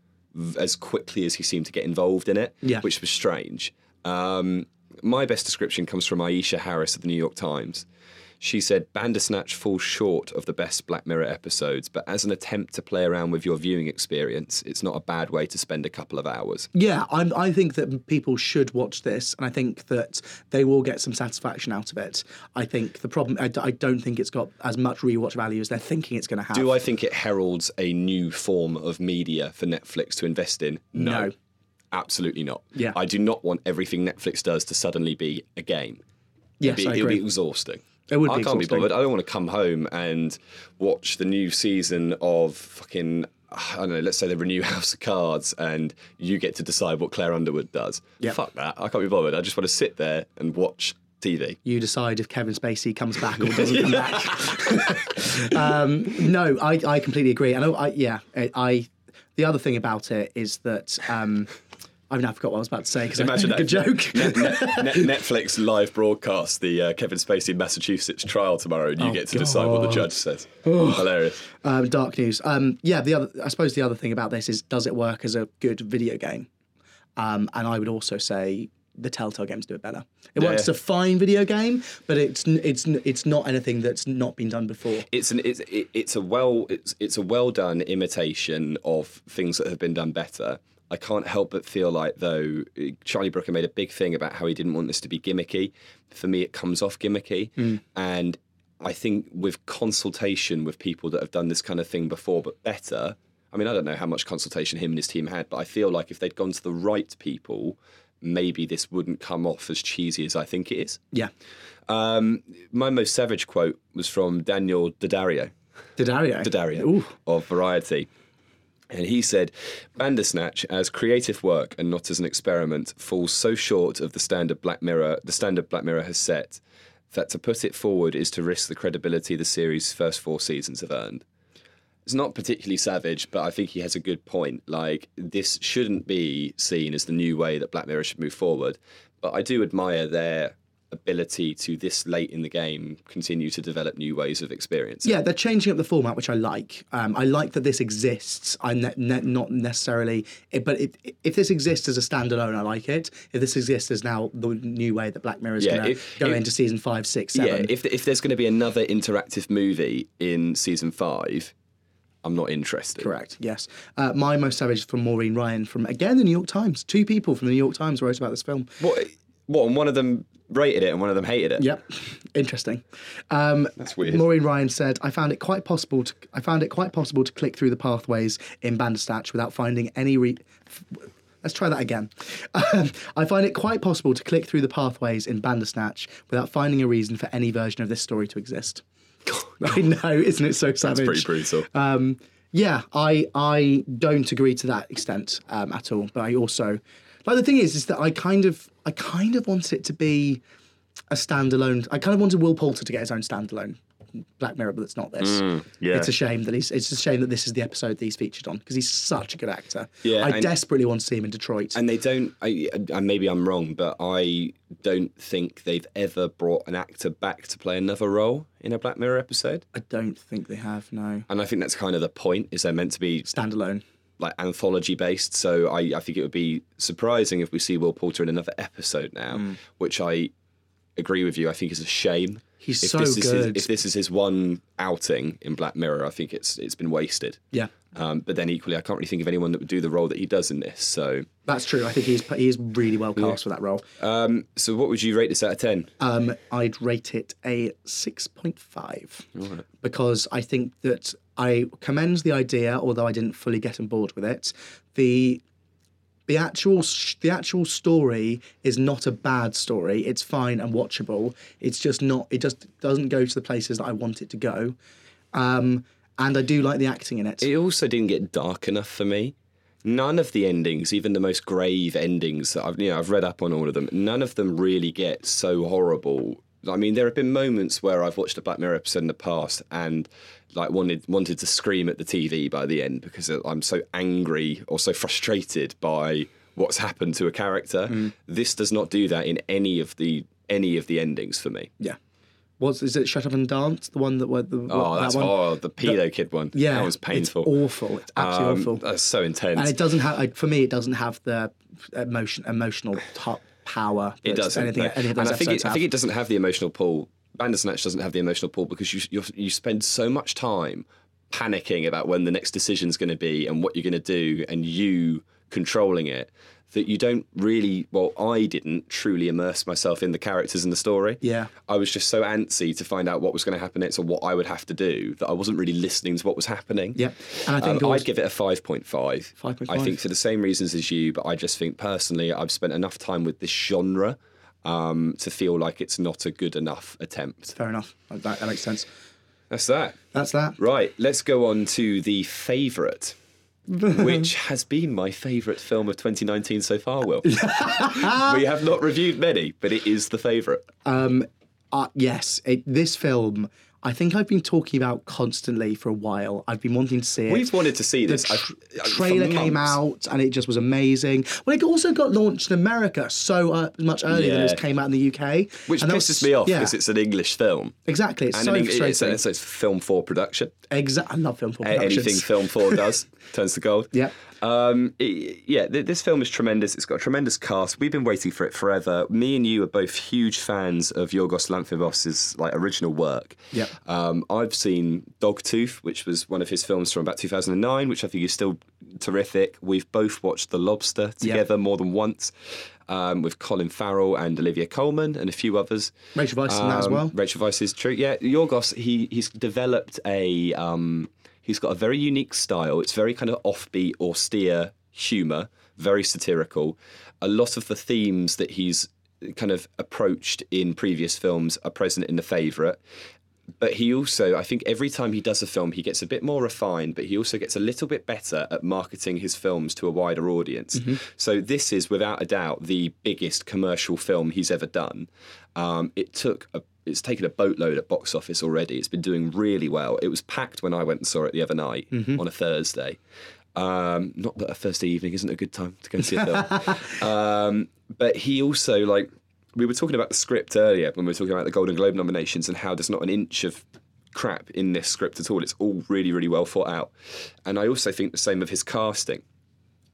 as quickly as he seemed to get involved in it, yeah. which was strange. Um, my best description comes from Aisha Harris of the New York Times. She said, Bandersnatch falls short of the best Black Mirror episodes, but as an attempt to play around with your viewing experience, it's not a bad way to spend a couple of hours. Yeah, I'm, I think that people should watch this, and I think that they will get some satisfaction out of it. I think the problem, I, I don't think it's got as much rewatch value as they're thinking it's going to have. Do I think it heralds a new form of media for Netflix to invest in? No. no. Absolutely not. Yeah. I do not want everything Netflix does to suddenly be a game. Yes, it'd be, I agree. It'll be exhausting. It would I be can't exhausting. be bothered. I don't want to come home and watch the new season of fucking, I don't know, let's say they renew House of Cards and you get to decide what Claire Underwood does. Yep. Fuck that. I can't be bothered. I just want to sit there and watch T V. You decide if Kevin Spacey comes back or doesn't come back. um, no, I, I completely agree. And I, I, yeah, I, I, the other thing about it is that... Um, I mean, I forgot what I was about to say because I made a joke. Net, net, Netflix live broadcasts the uh, Kevin Spacey Massachusetts trial tomorrow, and you oh, get to God. decide what the judge says. Oh. Hilarious. Um, dark news. Um, yeah, the other. I suppose the other thing about this is, does it work as a good video game? Um, and I would also say the Telltale games do it better. It yeah. works as a fine video game, but it's it's it's not anything that's not been done before. It's an it's it, it's a well it's it's a well done imitation of things that have been done better. I can't help but feel like, though, Charlie Brooker made a big thing about how he didn't want this to be gimmicky. For me, it comes off gimmicky. Mm. And I think with consultation with people that have done this kind of thing before, but better, I mean, I don't know how much consultation him and his team had, but I feel like if they'd gone to the right people, maybe this wouldn't come off as cheesy as I think it is. Yeah. Um, my most savage quote was from Daniel Daddario. Daddario? Daddario. Ooh. Of Variety. And he said, Bandersnatch, as creative work and not as an experiment, falls so short of the standard Black Mirror, the standard Black Mirror has set, that to put it forward is to risk the credibility the series' first four seasons have earned. It's not particularly savage, but I think he has a good point. Like, this shouldn't be seen as the new way that Black Mirror should move forward. But I do admire their ability to, this late in the game, continue to develop new ways of experience. Yeah, they're changing up the format, which I like. Um, I like that this exists. I'm ne- ne- not necessarily, it, but it, if this exists as a standalone, I like it. If this exists as now the new way that Black Mirror is yeah, going to go if, into season five, six, seven. Yeah, if if there's going to be another interactive movie in season five, I'm not interested. Correct, yes. Uh, my most savage is from Maureen Ryan from, again, the New York Times. Two people from the New York Times wrote about this film. What? What? And one of them rated it and one of them hated it. Yep. Interesting. Um, That's weird. Maureen Ryan said, I found it quite possible to I found it quite possible to click through the pathways in Bandersnatch without finding any re- Let's try that again. Um, I find it quite possible to click through the pathways in Bandersnatch without finding a reason for any version of this story to exist. I know, isn't it so savage? That's pretty brutal. Um, yeah, I I don't agree to that extent um, at all, but I also But the thing is, is that I kind of, I kind of want it to be a standalone. I kind of wanted Will Poulter to get his own standalone Black Mirror, but it's not this. Mm, yeah. It's a shame that he's. It's a shame that this is the episode that he's featured on, because he's such a good actor. Yeah, I desperately want to see him in Detroit. And they don't. I, I maybe I'm wrong, but I don't think they've ever brought an actor back to play another role in a Black Mirror episode. I don't think they have. No. And I think that's kind of the point. Is they're meant to be standalone, like anthology based. So I, I think it would be surprising if we see Will Poulter in another episode now, mm. which I agree with you. I think is a shame. He's if so this good. Is his, if this is his one outing in Black Mirror, I think it's it's been wasted. Yeah. Um, but then equally, I can't really think of anyone that would do the role that he does in this. So that's true. I think he's he is really well cast yeah. for that role. Um, so what would you rate this out of ten? Um, I'd rate it a six point five right. because I think that I commend the idea, although I didn't fully get on board with it. The The actual the actual story is not a bad story. It's fine and watchable. It's just not. It just doesn't go to the places that I want it to go, um, and I do like the acting in it. It also didn't get dark enough for me. None of the endings, even the most grave endings that I've you know I've read up on all of them, none of them really get so horrible. I mean, there have been moments where I've watched a Black Mirror episode in the past and like wanted wanted to scream at the T V by the end because I'm so angry or so frustrated by what's happened to a character. Mm. This does not do that in any of the any of the endings for me. Yeah. What's, is it Shut Up and Dance? The one that were the oh, that that's one? Oh, the pedo the, kid one. Yeah, that was painful. It's awful. It's absolutely um, awful. That's so intense. And it doesn't have like, for me, it doesn't have the emotion emotional top. power. It doesn't. Anything, no. any of those and I think, it, I think it doesn't have the emotional pull. Bandersnatch doesn't have the emotional pull because you you're, you spend so much time panicking about when the next decision's going to be and what you're going to do and you controlling it that you don't really, well, I didn't truly immerse myself in the characters and the story. Yeah. I was just so antsy to find out what was going to happen next or what I would have to do that I wasn't really listening to what was happening. Yeah. And I think um, was... I'd give it a five point five. five point five. I think for the same reasons as you, but I just think personally I've spent enough time with this genre um, to feel like it's not a good enough attempt. Fair enough. That, that makes sense. That's that. That's that. Right. Let's go on to the favourite. Which has been my favourite film of twenty nineteen so far, Will. We have not reviewed many, but it is the favourite. Um, uh, yes, it, this film, I think I've been talking about constantly for a while. I've been wanting to see it. We've wanted to see the this. The tr- trailer came out and it just was amazing. Well, it also got launched in America so uh, much earlier yeah. than it came out in the U K. Which and pisses was, me off because yeah. it's an English film. Exactly. It's and so an, frustrating. It's, it's, it's film four production. Exactly. I love film four productions. Anything film four does turns to gold. Yeah. Um, it, yeah, th- this film is tremendous. It's got a tremendous cast. We've been waiting for it forever. Me and you are both huge fans of Yorgos Lanthimos' like original work. Yeah. Um, I've seen Dogtooth, which was one of his films from about two thousand nine, which I think is still terrific. We've both watched The Lobster together yep. more than once um, with Colin Farrell and Olivia Colman and a few others. Rachel Weisz um, in that as well. Rachel Weisz is true. Yeah, Yorgos, he, he's developed a... Um, He's got a very unique style. It's very kind of offbeat, austere humour, very satirical. A lot of the themes that he's kind of approached in previous films are present in The Favourite. But he also, I think every time he does a film, he gets a bit more refined, but he also gets a little bit better at marketing his films to a wider audience. Mm-hmm. So this is, without a doubt, the biggest commercial film he's ever done. Um, it took a It's taken a boatload at box office already. It's been doing really well. It was packed when I went and saw it the other night mm-hmm. on a Thursday. Um, not that a Thursday evening isn't a good time to go and see a film. um, but he also, like, we were talking about the script earlier when we were talking about the Golden Globe nominations and how there's not an inch of crap in this script at all. It's all really, really well thought out. And I also think the same of his casting.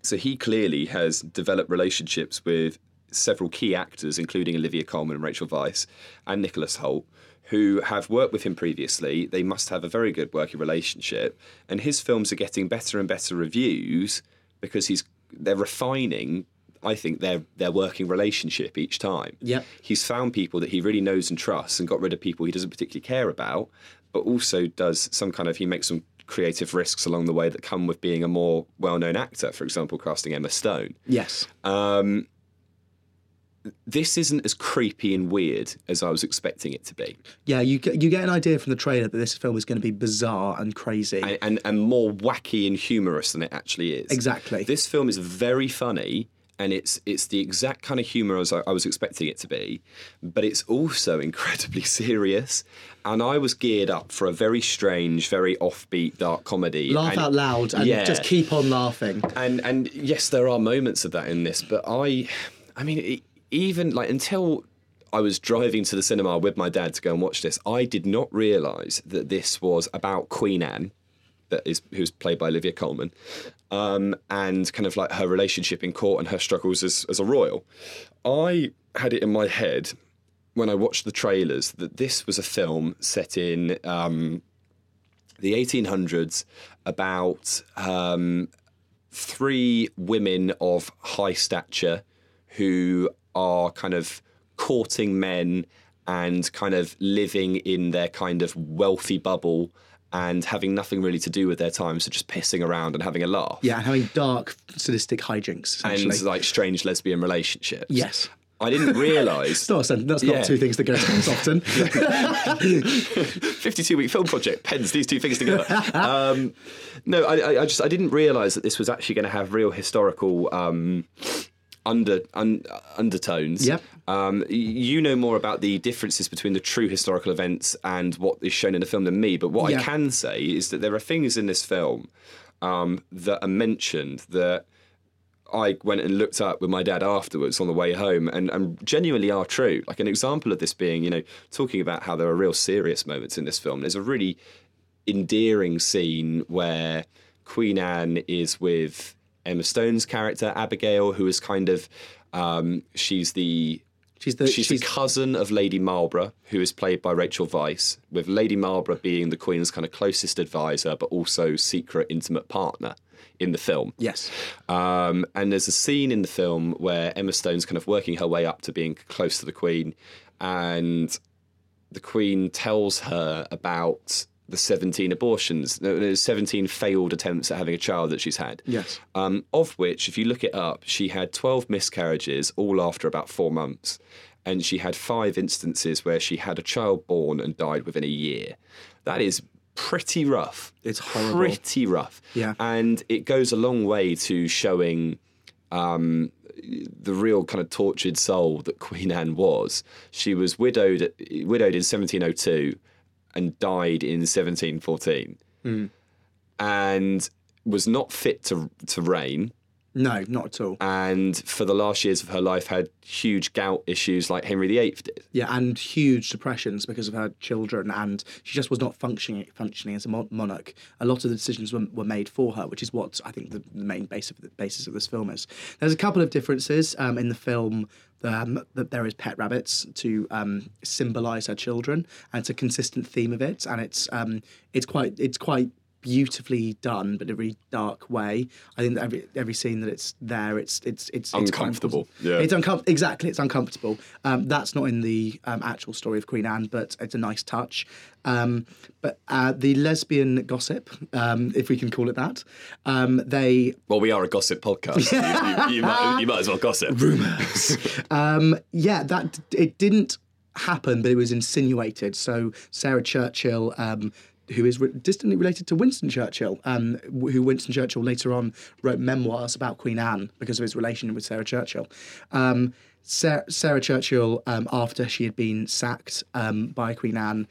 So he clearly has developed relationships with several key actors, including Olivia Colman and Rachel Weisz and Nicholas Hoult, who have worked with him previously. They must have a very good working relationship. And his films are getting better and better reviews because he's they're refining, I think, their their working relationship each time. Yep. He's found people that he really knows and trusts and got rid of people he doesn't particularly care about, but also does some kind of, he makes some creative risks along the way that come with being a more well-known actor, for example, casting Emma Stone. Yes. Um... This isn't as creepy and weird as I was expecting it to be. Yeah, you you get an idea from the trailer that this film is going to be bizarre and crazy. And, and, and more wacky and humorous than it actually is. Exactly. This film is very funny And it's it's the exact kind of humour as I, I was expecting it to be, but it's also incredibly serious. And I was geared up for a very strange, very offbeat dark comedy. Laugh and, out loud and yeah. just keep on laughing. And and yes, there are moments of that in this, but I, I mean, it, even like until I was driving to the cinema with my dad to go and watch this, I did not realise that this was about Queen Anne. That is, who's played by Olivia Colman, um, and kind of like her relationship in court and her struggles as, as a royal. I had it in my head when I watched the trailers that this was a film set in um, the eighteen hundreds about um, three women of high stature who are kind of courting men and kind of living in their kind of wealthy bubble and having nothing really to do with their time, so just pissing around and having a laugh. Yeah, and having dark, sadistic hijinks, essentially. And, like, strange lesbian relationships. Yes. I didn't realise... That's not yeah. two things that go together often. fifty-two-week film project pens these two things together. Um, no, I, I just I didn't realise that this was actually going to have real historical... Um, Under un, undertones. Yep. Um, you know more about the differences between the true historical events and what is shown in the film than me. But what yep. I can say is that there are things in this film um, that are mentioned that I went and looked up with my dad afterwards on the way home, and, and genuinely are true. Like an example of this being, you know, talking about how there are real serious moments in this film. There's a really endearing scene where Queen Anne is with Emma Stone's character, Abigail, who is kind of, um, she's the she's the, she's she's the cousin of Lady Marlborough, who is played by Rachel Weisz, with Lady Marlborough being the Queen's kind of closest advisor, but also secret intimate partner in the film. Yes. Um, and there's a scene in the film where Emma Stone's kind of working her way up to being close to the Queen, and the Queen tells her about... the seventeen abortions, there's seventeen failed attempts at having a child that she's had. Yes. Um, of which, if you look it up, she had twelve miscarriages, all after about four months. And she had five instances where she had a child born and died within a year. That is pretty rough. It's horrible. Pretty rough. Yeah. And it goes a long way to showing... Um, the real kind of tortured soul that Queen Anne was. She was widowed, at, widowed in seventeen oh two... and died in seventeen fourteen, mm. and was not fit to to reign. No, not at all. And for the last years of her life had huge gout issues like Henry the Eighth did. Yeah, and huge depressions because of her children, and she just was not functioning functioning as a monarch. A lot of the decisions were, were made for her, which is what I think the, the main base of the basis of this film is. There's a couple of differences um, in the film. Um, that there is pet rabbits to um, symbolise her children, and it's a consistent theme of it, and it's um, it's quite it's quite beautifully done, but in a really dark way. I think that every every scene that it's there, it's it's it's uncomfortable. It's yeah, it's uncomfortable. Exactly, it's uncomfortable. Um, that's not in the um, actual story of Queen Anne, but it's a nice touch. Um, but uh, the lesbian gossip, um, if we can call it that, um, they... Well, we are a gossip podcast. you, you, you, might, you might as well gossip. Rumours. um, yeah, that it didn't happen, but it was insinuated. So Sarah Churchill... Um, who is re- distantly related to Winston Churchill, um, who Winston Churchill later on wrote memoirs about Queen Anne because of his relation with Sarah Churchill. Um, Sarah, Sarah Churchill, um, after she had been sacked um, by Queen Anne,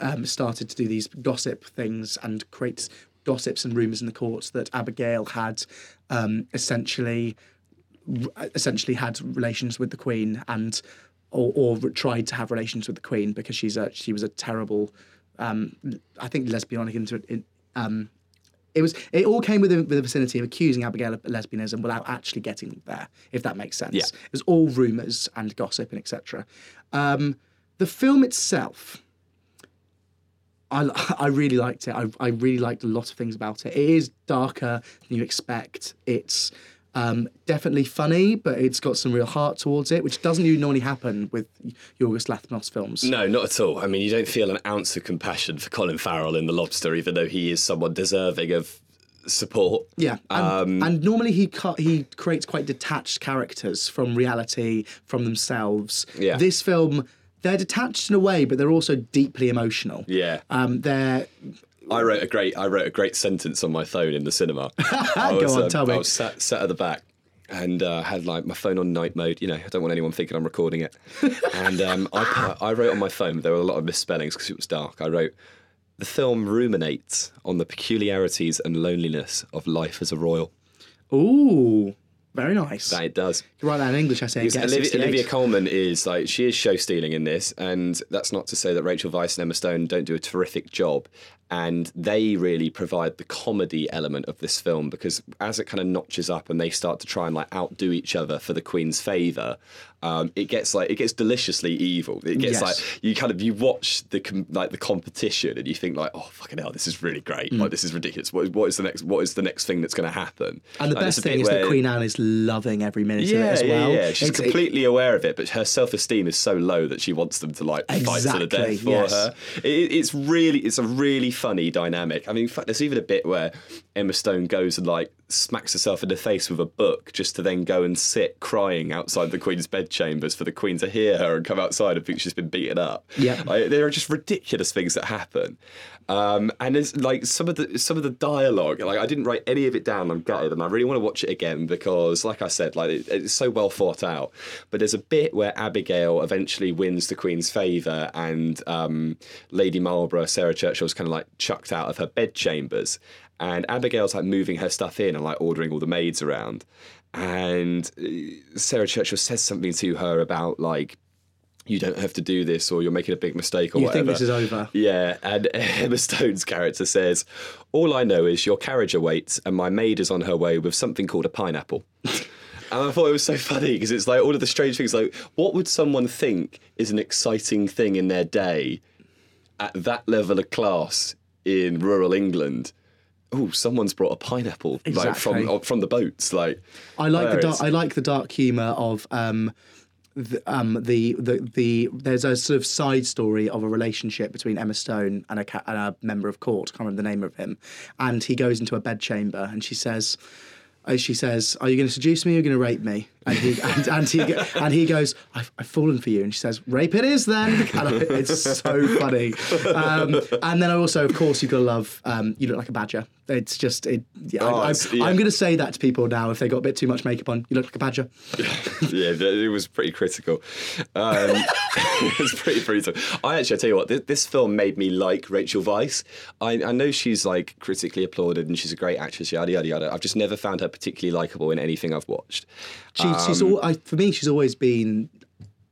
um, started to do these gossip things and create gossips and rumours in the courts that Abigail had um, essentially essentially had relations with the Queen and or, or tried to have relations with the Queen because she's a, she was a terrible... Um, I think lesbianic into it. Um, it was. It all came within with the vicinity of accusing Abigail of lesbianism without actually getting there, if that makes sense. Yeah. It was all rumours and gossip and et cetera. Um, the film itself, I, I really liked it. I, I really liked a lot of things about it. It is darker than you expect. It's um, definitely funny, but it's got some real heart towards it, which doesn't normally happen with Yorgos Lanthimos films. No, not at all. I mean, you don't feel an ounce of compassion for Colin Farrell in The Lobster, even though he is somewhat deserving of support. Yeah, and, um, and normally he ca- he creates quite detached characters from reality, from themselves. Yeah. This film, they're detached in a way, but they're also deeply emotional. Yeah. Um, they're... I wrote a great I wrote a great sentence on my phone in the cinema. I was, Go on, um, tell me. I was sat, sat at the back and uh, had like my phone on night mode. You know, I don't want anyone thinking I'm recording it. And um, I put, I wrote on my phone, there were a lot of misspellings because it was dark. I wrote, the film ruminates on the peculiarities and loneliness of life as a royal. Ooh, very nice. That it does. You write that in English, I say. Olivia, Olivia Colman is like, she is show stealing in this, and that's not to say that Rachel Weisz and Emma Stone don't do a terrific job. And they really provide the comedy element of this film, because as it kind of notches up and they start to try and like outdo each other for the Queen's favour, um, it gets like it gets deliciously evil. It gets yes. like you kind of you watch the like the competition and you think like, oh fucking hell, this is really great. Mm. Like this is ridiculous. What, what is the next? What is the next thing that's going to happen? And the like, best thing is where... that Queen Anne is loving every minute yeah, of it as well. Yeah, yeah. She's it's, completely it... aware of it, but her self-esteem is so low that she wants them to like exactly, fight to the death for yes. her. It, it's really, it's a really funny dynamic. I mean, in fact, there's even a bit where Emma Stone goes and like smacks herself in the face with a book just to then go and sit crying outside the Queen's bedchambers for the Queen to hear her and come outside and think she's been beaten up. Yeah, like, there are just ridiculous things that happen. Um, and there's like some of the some of the dialogue. Like I didn't write any of it down. I'm gutted, and I really want to watch it again because, like I said, like it, it's so well thought out. But there's a bit where Abigail eventually wins the Queen's favour, and um, Lady Marlborough, Sarah Churchill's kind of like. chucked out of her bedchambers, and Abigail's like moving her stuff in and like ordering all the maids around, and Sarah Churchill says something to her about like, you don't have to do this, or you're making a big mistake, or you whatever. You think this is over. Yeah, and Emma Stone's character says, all I know is your carriage awaits and my maid is on her way with something called a pineapple. And I thought it was so funny because it's like all of the strange things, like what would someone think is an exciting thing in their day at that level of class in rural England. Oh, someone's brought a pineapple exactly. like from from the boats. Like I like the dark, I like the dark humour of um, the, um, the the the there's a sort of side story of a relationship between Emma Stone and a ca- and a member of court. Can't remember the name of him. And he goes into a bedchamber and she says. She says, are you going to seduce me or are you going to rape me? And he and, and he and he goes, I've, I've fallen for you. And she says, rape it is then. And I, it's so funny. Um, and then also, of course, you've got to love, um, you look like a badger. It's just, it, yeah, oh, I, I, it's, yeah. I'm going to say that to people now if they got a bit too much makeup on. You look like a badger. Yeah, it was pretty critical. Um, it was pretty brutal. I actually, I tell you what, this, this film made me like Rachel Weisz. I, I know she's like critically applauded and she's a great actress, yada, yada, yada. I've just never found her particularly likeable in anything I've watched. She, um, she's all, I, for me, she's always been,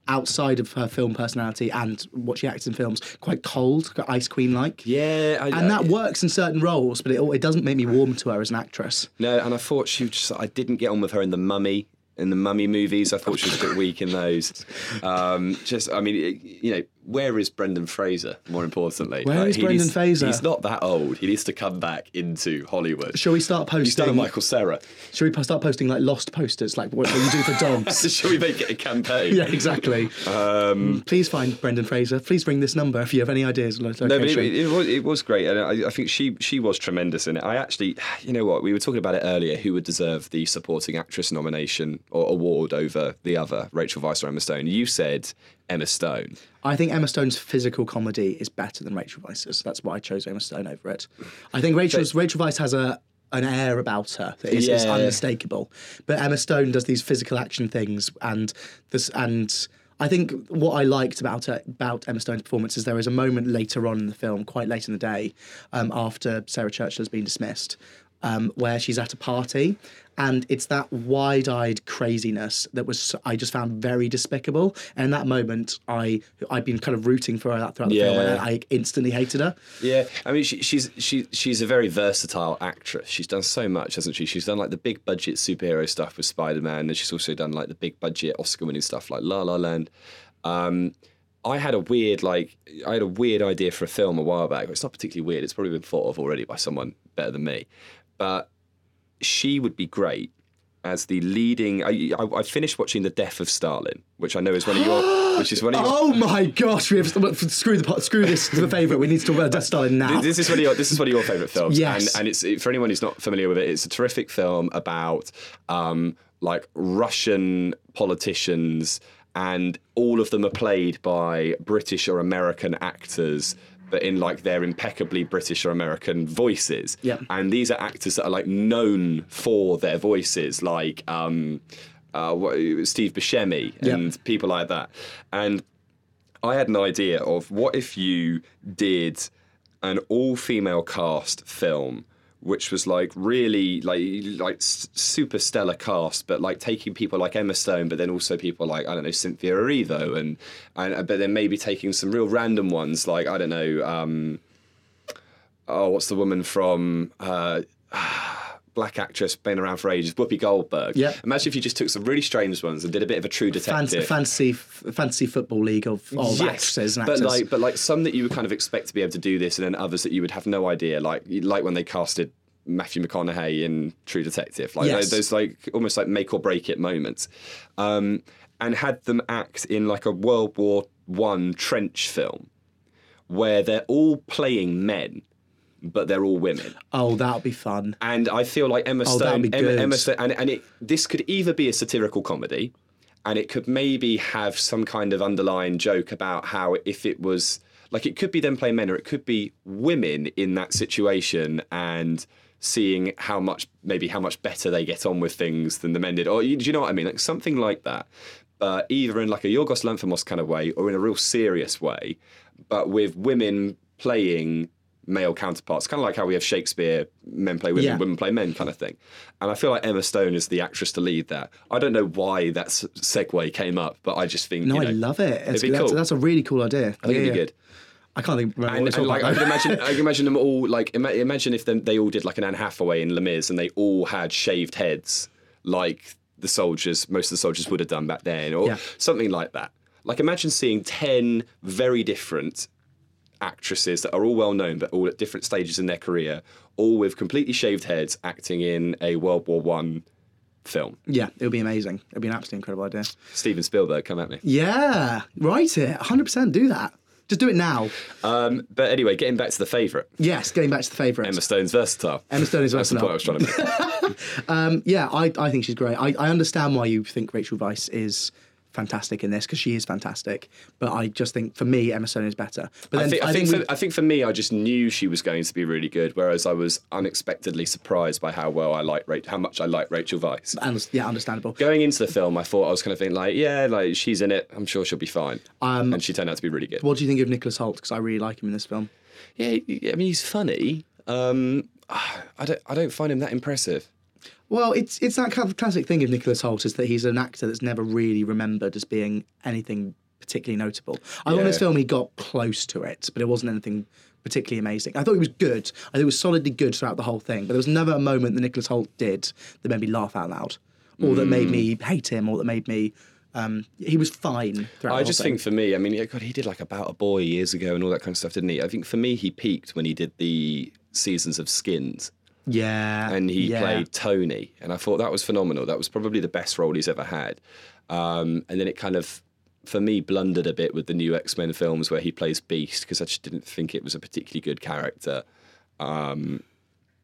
outside of her film personality and what she acts in films, quite cold, Ice Queen-like. Yeah. I, and that I, works in certain roles, but it it doesn't make me warm to her as an actress. No, and I thought she just, I didn't get on with her in The Mummy, in the Mummy movies. I thought she was a bit weak in those. Um, just, I mean, it, you know, where is Brendan Fraser, more importantly? Where like, is Brendan needs, Fraser? He's not that old. He needs to come back into Hollywood. Shall we start posting... He's done a Michael Cera. Shall we start posting, like, lost posters, like what you do for dogs? Shall we make it a campaign? Yeah, exactly. Um, Please find Brendan Fraser. Please ring this number if you have any ideas. No, but it, it, was, it was great. And I, I think she, she was tremendous in it. I actually... You know what? We were talking about it earlier, who would deserve the supporting actress nomination or award over the other, Rachel Weisz or Emma Stone. You said... Emma Stone. I think Emma Stone's physical comedy is better than Rachel Weisz's. That's why I chose Emma Stone over it. I think Rachel's, but, Rachel Weisz has a an air about her that is, yeah. is unmistakable. But Emma Stone does these physical action things, and this and I think what I liked about her, about Emma Stone's performance is there is a moment later on in the film, quite late in the day, um, after Sarah Churchill has been dismissed, um, where she's at a party. And it's that wide-eyed craziness that was I just found very despicable. And in that moment, I I'd been kind of rooting for her throughout the yeah. film, and I instantly hated her. Yeah, I mean, she, she's she she's a very versatile actress. She's done so much, hasn't she? She's done like the big-budget superhero stuff with Spider-Man, and she's also done like the big-budget Oscar-winning stuff like La La Land. Um, I had a weird like I had a weird idea for a film a while back. It's not particularly weird. It's probably been thought of already by someone better than me, but. She would be great as the leading. I, I, I finished watching The Death of Stalin, which I know is one of your. Which is one of your. Oh my gosh! We have screw the screw this to the favourite. We need to talk about Death of Stalin now. This is one of your. This is one of your favourite films. Yes, and, and it's for anyone who's not familiar with it. It's a terrific film about um, like Russian politicians, and all of them are played by British or American actors. but in like their impeccably British or American voices. Yeah. And these are actors that are like known for their voices, like um, uh, Steve Buscemi and yeah. people like that. And I had an idea of what if you did an all-female cast film which was like really like like super stellar cast, but like taking people like Emma Stone, but then also people like I don't know Cynthia Erivo, and and but then maybe taking some real random ones like I don't know, um, oh what's the woman from uh, black actress been around for ages, Whoopi Goldberg. Yeah. Imagine if you just took some really strange ones and did a bit of a True Detective, fancy fancy football league of, of yes. actresses and actors. But like but like some that you would kind of expect to be able to do this, and then others that you would have no idea. Like like when they casted Matthew McConaughey in True Detective, like yes. those like almost like make or break it moments, um, and had them act in like a World War One trench film where they're all playing men, but they're all women. Oh, that'll be fun. And I feel like Emma Stone... Oh, that'll be good. Emma, Emma Stone, and and it, this could either be a satirical comedy, and it could maybe have some kind of underlying joke about how if it was... Like, it could be them playing men, or it could be women in that situation and seeing how much, maybe how much better they get on with things than the men did. Or, do you know what I mean? Like, something like that. Uh, either in, like, a Yorgos Lanthimos kind of way or in a real serious way, but with women playing... male counterparts, kind of like how we have Shakespeare, men play women, yeah. women play men kind of thing. And I feel like Emma Stone is the actress to lead that. I don't know why that segue came up, but I just think, no, you know, I love it. It's, cool. that's, that's a really cool idea. I think yeah, it'd be yeah. good. I can't think remember and, what and like, I can imagine I can imagine them all, like, ima- imagine if them, they all did like an Anne Hathaway in Les Mis and they all had shaved heads like the soldiers, most of the soldiers would have done back then, or yeah. something like that. Like, imagine seeing ten very different actresses that are all well known, but all at different stages in their career, all with completely shaved heads, acting in a World War One film. Yeah, it would be amazing. It would be an absolutely incredible idea. Steven Spielberg, come at me. Yeah, write it. one hundred percent do that. Just do it now. Um, but anyway, getting back to the favourite. Yes, getting back to the favourite. Emma Stone's versatile. Emma Stone is versatile. That's the point I was trying to make. um, yeah, I, I think she's great. I, I understand why you think Rachel Weisz is fantastic in this, because she is fantastic, but I just think for me Emma Stone is better. But then I think I think, I think, for, I think for me I just knew she was going to be really good, whereas I was unexpectedly surprised by how well I like how much I like Rachel Weisz. And, yeah, understandable. Going into the film, I thought I was kind of thinking like, yeah, like she's in it, I'm sure she'll be fine, um, and she turned out to be really good. What do you think of Nicholas Hoult? Because I really like him in this film. Yeah, I mean he's funny. Um, I don't I don't find him that impressive. Well, it's it's that kind of classic thing of Nicholas Hoult is that he's an actor that's never really remembered as being anything particularly notable. I yeah. thought in this film he got close to it, but it wasn't anything particularly amazing. I thought he was good. I thought it was solidly good throughout the whole thing, but there was never a moment that Nicholas Hoult did that made me laugh out loud, or mm. that made me hate him, or that made me... Um, he was fine throughout I the whole just thing. Think for me, I mean, God, he did like About a Boy years ago and all that kind of stuff, didn't he? I think for me he peaked when he did the seasons of Skins. Yeah. And he yeah. played Tony. And I thought that was phenomenal. That was probably the best role he's ever had. Um, and then it kind of, for me, blundered a bit with the new X-Men films where he plays Beast, because I just didn't think it was a particularly good character. Um,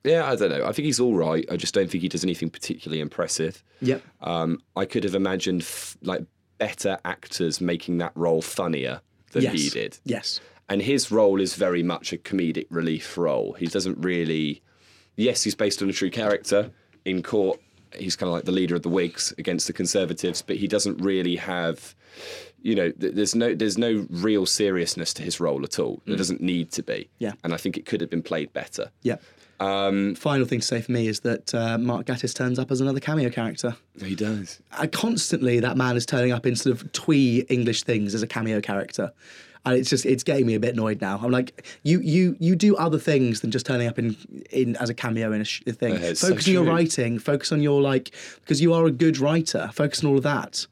yeah, I don't know. I think he's all right. I just don't think he does anything particularly impressive. Yep. Um, I could have imagined f- like better actors making that role funnier than yes. he did. Yes. And his role is very much a comedic relief role. He doesn't really... Yes, he's based on a true character. In court, he's kind of like the leader of the Whigs against the Conservatives, but he doesn't really have, you know, th- there's no there's no real seriousness to his role at all. Mm. There doesn't need to be. Yeah. And I think it could have been played better. Yeah. Um, Final thing to say for me is that uh, Mark Gatiss turns up as another cameo character. He does. I constantly, that man is turning up in sort of twee English things as a cameo character. And it's just, it's getting me a bit annoyed now. I'm like, you you you do other things than just turning up in, in as a cameo in a, sh- a thing. Yeah, focus so on true. Your writing, focus on your, like, because you are a good writer, focus on all of that.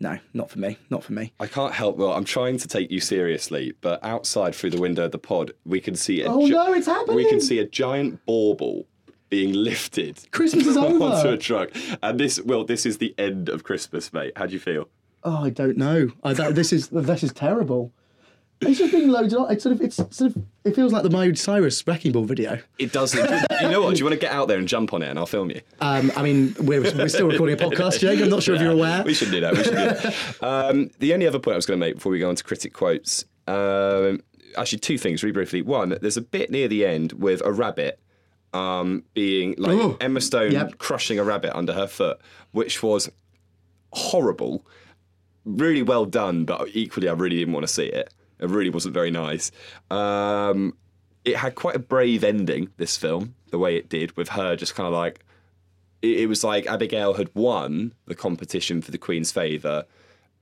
No, not for me, not for me. I can't help, well, I'm trying to take you seriously, but outside through the window of the pod, we can see a, oh, gi- no, it's happening. We can see a giant bauble being lifted Christmas is onto over. A truck. And this, well, this is the end of Christmas, mate. How do you feel? Oh, I don't know. I don't, this is this is terrible. It's just being loaded on. It's sort of, it's sort of, it feels like the Miley Cyrus Wrecking Ball video. It does. You know what? Do you want to get out there and jump on it, and I'll film you? Um, I mean, we're we're still recording a podcast, Jake. I'm not sure yeah, if you're aware. We should do that. We should do that. Um, the only other point I was going to make before we go on to critic quotes, um, actually two things really briefly. One, there's a bit near the end with a rabbit um, being like Ooh. Emma Stone yep. crushing a rabbit under her foot, which was horrible. Really well done, but equally I really didn't want to see it. It really wasn't very nice. Um, it had quite a brave ending, this film, the way it did, with her just kind of like... It, it was like Abigail had won the competition for the Queen's favour,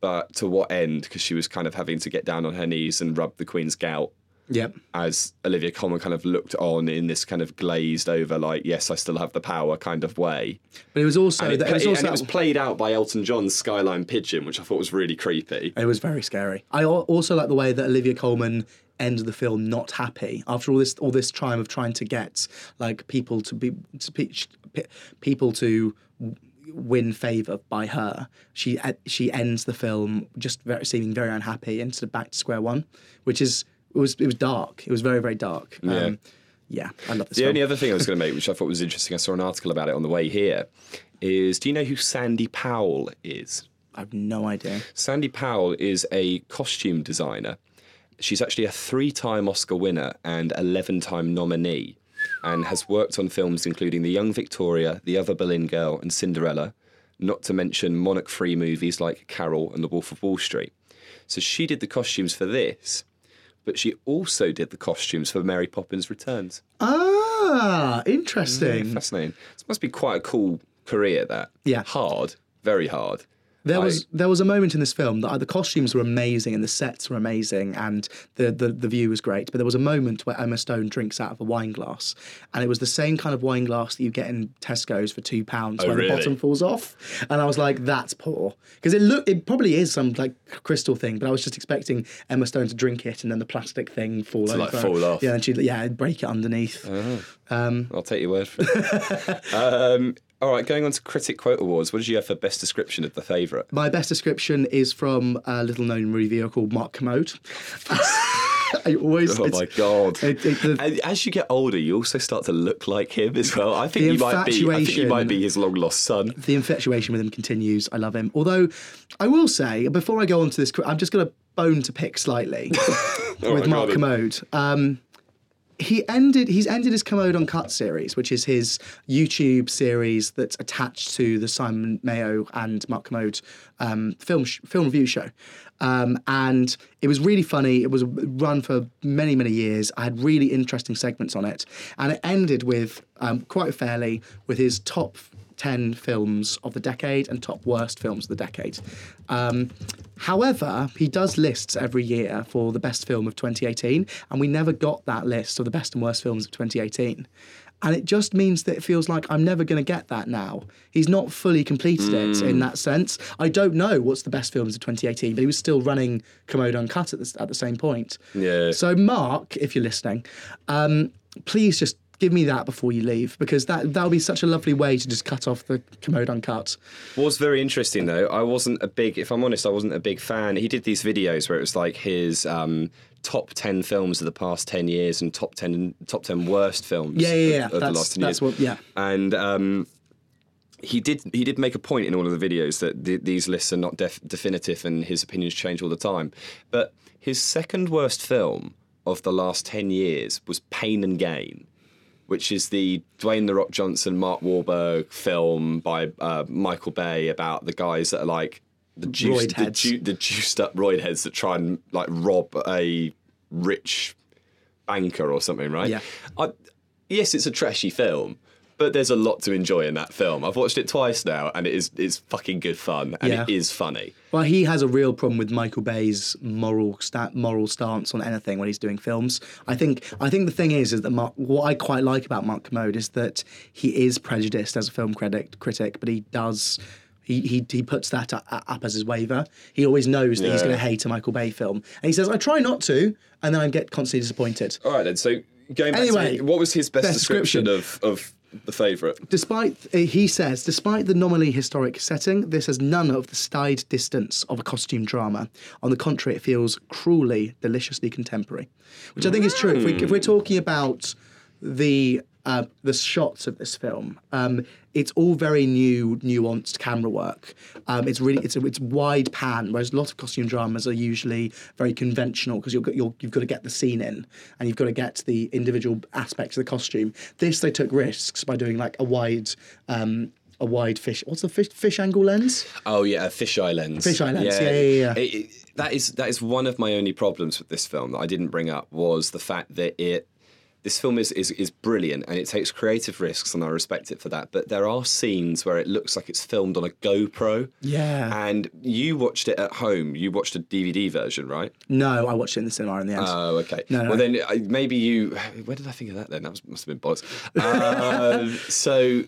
but to what end? Because she was kind of having to get down on her knees and rub the Queen's gout. Yep. As Olivia Colman kind of looked on in this kind of glazed over, like, yes, I still have the power kind of way. But it was also... And it, that, it, was, also and it was played out by Elton John's Skyline Pigeon, which I thought was really creepy. It was very scary. I also like the way that Olivia Colman ends the film not happy. After all this all this time of trying to get, like, people to be... To pe- people to... win favour by her, she she ends the film just very, seeming very unhappy and sort of back to square one, which is it was it was dark. It was very very dark. Yeah, um, yeah I love this. The film. Only other thing I was going to make, which I thought was interesting, I saw an article about it on the way here, is do you know who Sandy Powell is? I have no idea. Sandy Powell is a costume designer. She's actually a three-time Oscar winner and eleven-time nominee, and has worked on films including The Young Victoria, The Other Berlin Girl and Cinderella, not to mention monarch-free movies like Carol and The Wolf of Wall Street. So she did the costumes for this, but she also did the costumes for Mary Poppins Returns. Ah, interesting. Yeah, fascinating. It must be quite a cool career, that. Yeah. Hard, very hard. There like, was there was a moment in this film that the costumes were amazing and the sets were amazing and the, the, the view was great, but there was a moment where Emma Stone drinks out of a wine glass, and it was the same kind of wine glass that you get in Tesco's for two pounds oh, where really? the bottom falls off, and I was like, that's poor, because it look it probably is some like crystal thing, but I was just expecting Emma Stone to drink it and then the plastic thing fall to, over, like, fall off, yeah, and she yeah break it underneath. Oh, um, I'll take your word for it. um, All right, going on to Critic Quote Awards, what did you have for Best Description of The Favourite? My Best Description is from a little-known reviewer called Mark Commode. I always, oh, my God. It, it, the, As you get older, you also start to look like him as well. I think, you might be, I think you might be his long-lost son. The infatuation with him continues. I love him. Although, I will say, before I go on to this, I'm just going to bone to pick slightly with oh Mark God. Commode. Um He ended. He's ended his Commode Uncut series, which is his YouTube series that's attached to the Simon Mayo and Mark Commode um, film sh- film review show. Um, and it was really funny. It was run for many, many years. I had really interesting segments on it. And it ended with, um, quite fairly, with his top ten films of the decade and top worst films of the decade. Um, however, he does lists every year for the best film of twenty eighteen, and we never got that list of the best and worst films of twenty eighteen. And it just means that it feels like I'm never going to get that now. He's not fully completed mm. it in that sense. I don't know what's the best films of twenty eighteen, but he was still running Commode Uncut at the, at the same point. Yeah. So Mark, if you're listening, um, please just give me that before you leave, because that that'll be such a lovely way to just cut off the Commode Uncut. What's very interesting though, I wasn't a big, if I'm honest, I wasn't a big fan. He did these videos where it was like his um, top ten films of the past ten years and top ten top ten worst films yeah, yeah, yeah. of, of the last ten years. What, yeah. And um, he did he did make a point in all of the videos that th- these lists are not def- definitive and his opinions change all the time. But his second worst film of the last ten years was Pain and Gain, which is the Dwayne The Rock Johnson, Mark Wahlberg film by uh, Michael Bay about the guys that are like the juiced, the, ju- the juiced up roid heads that try and like rob a rich banker or something, right? Yeah. I, yes, it's a trashy film, but there's a lot to enjoy in that film. I've watched it twice now, and it is it's fucking good fun, and yeah. it is funny. Well, he has a real problem with Michael Bay's moral st- moral stance on anything when he's doing films. I think I think the thing is is that Mark, what I quite like about Mark Commode is that he is prejudiced as a film critic, critic, but he does he he, he puts that up, up as his waiver. He always knows that yeah. he's going to hate a Michael Bay film, and he says, "I try not to," and then I get constantly disappointed. All right, then. So going back anyway, to what was his best, best description, description of of The Favourite? Despite, he says, despite the nominally historic setting, this has none of the staid distance of a costume drama. On the contrary, it feels cruelly, deliciously contemporary, which I think mm. is true. If, we, if we're talking about the uh, the shots of this film. Um, it's all very new, nuanced camera work. Um, it's really it's a, it's wide pan, whereas a lot of costume dramas are usually very conventional because you've got you're, you've got to get the scene in and you've got to get the individual aspects of the costume. This they took risks by doing like a wide. Um, A wide fish. What's the fish fish angle lens? Oh yeah, a fisheye lens. Fisheye lens. Yeah, yeah, yeah. yeah. It, it, that is that is one of my only problems with this film that I didn't bring up was the fact that it. This film is, is is brilliant and it takes creative risks and I respect it for that. But there are scenes where it looks like it's filmed on a GoPro. Yeah. And you watched it at home. You watched a D V D version, right? No, I watched it in the cinema in the end. Oh, okay. No, no, well, no. Then maybe you... Where did I think of that then? That was, must have been bollocks. Uh, so...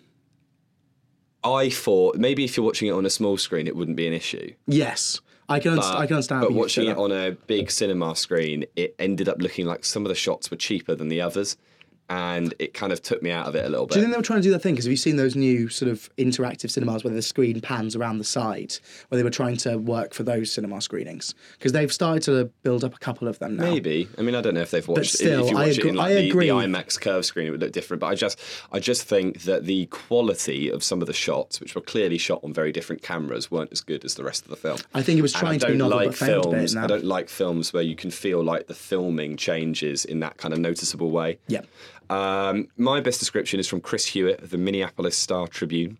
I thought maybe if you're watching it on a small screen, it wouldn't be an issue. Yes, I can. But, I can understand. But watching it on a big cinema screen, it ended up looking like some of the shots were cheaper than the others, and it kind of took me out of it a little bit. Do you think they were trying to do that thing? Because have you seen those new sort of interactive cinemas where the screen pans around the side, where they were trying to work for those cinema screenings? Because they've started to build up a couple of them now. Maybe. I mean, I don't know if they've watched. But still, it. If you watch I agree. It in like the, the IMAX curve screen, it would look different. But I just, I just think that the quality of some of the shots, which were clearly shot on very different cameras, weren't as good as the rest of the film. I think it was trying to be novel, like but failed films, a bit now. I don't like films where you can feel like the filming changes in that kind of noticeable way. Yeah. Um, my best description is from Chris Hewitt of the Minneapolis Star-Tribune.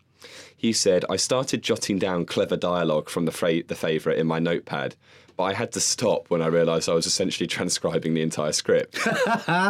He said, I started jotting down clever dialogue from the, fra- the favourite in my notepad, but I had to stop when I realised I was essentially transcribing the entire script.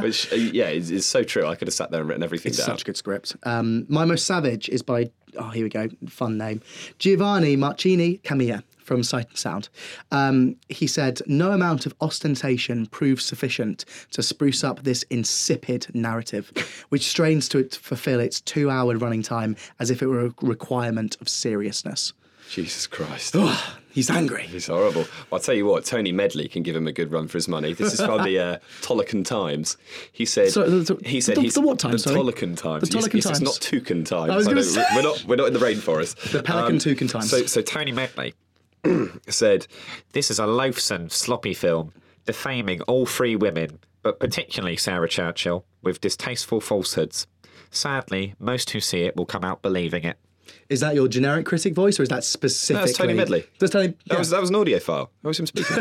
Which, uh, yeah, is, is so true. I could have sat there and written everything it's down. It's such a good script. Um, My Most Savage is by, oh, here we go, fun name, Giovanni Marcini Camilla from Sight and Sound. Um, he said, no amount of ostentation proves sufficient to spruce up this insipid narrative, which strains to it to fulfil its two-hour running time as if it were a requirement of seriousness. Jesus Christ. Oh, he's angry. He's horrible. I'll tell you what, Tony Medley can give him a good run for his money. This is from the uh, Tollican Times. He said... Sorry, the, the, he said the, the what times? The Tollican Times. The Tollican Times. It's not Toucan Times. I was going to say... We're not, we're not in the rainforest. The Pelican um, Toucan Times. So, so Tony Medley... said, this is a loathsome, sloppy film, defaming all three women, but particularly Sarah Churchill, with distasteful falsehoods. Sadly, most who see it will come out believing it. Is that your generic critic voice, or is that specifically... No, that's Tony Medley. That's Tony... Yeah. That, was, that was an audiophile. That was him speaking.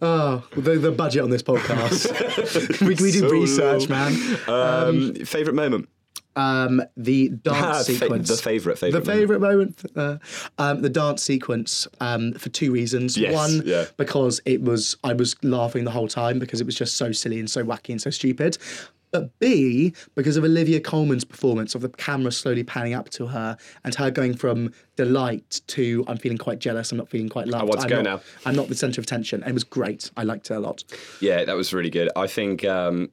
Oh, the, the budget on this podcast. we, we do so research, man. Um, um, favourite moment? Um, the dance ah, sequence. Fa- the favourite, favourite. The favourite moment. moment uh, um, the dance sequence um, for two reasons. Yes, One, yeah. because it was, I was laughing the whole time because it was just so silly and so wacky and so stupid. But B, because of Olivia Colman's performance of the camera slowly panning up to her and her going from delight to I'm feeling quite jealous, I'm not feeling quite loved. I want to I'm go not, now. I'm not the centre of attention. It was great. I liked it a lot. Yeah, that was really good. I think... Um,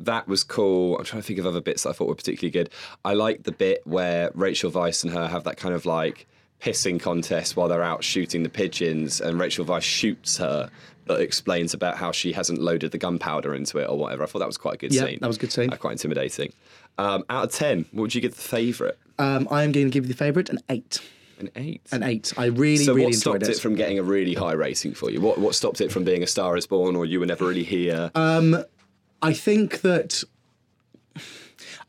That was cool. I'm trying to think of other bits that I thought were particularly good. I like the bit where Rachel Weisz and her have that kind of like pissing contest while they're out shooting the pigeons, and Rachel Weisz shoots her but explains about how she hasn't loaded the gunpowder into it or whatever. I thought that was quite a good yeah, scene. Yeah, that was a good scene. Uh, quite intimidating. Um, out of ten, what would you give the favourite? Um, I am going to give you the favourite an eight. An eight? An eight. I really, so really enjoyed it. So what stopped it from getting a really high rating for you? What, what stopped it from being A Star Is Born or You Were Never Really Here? Um... I think that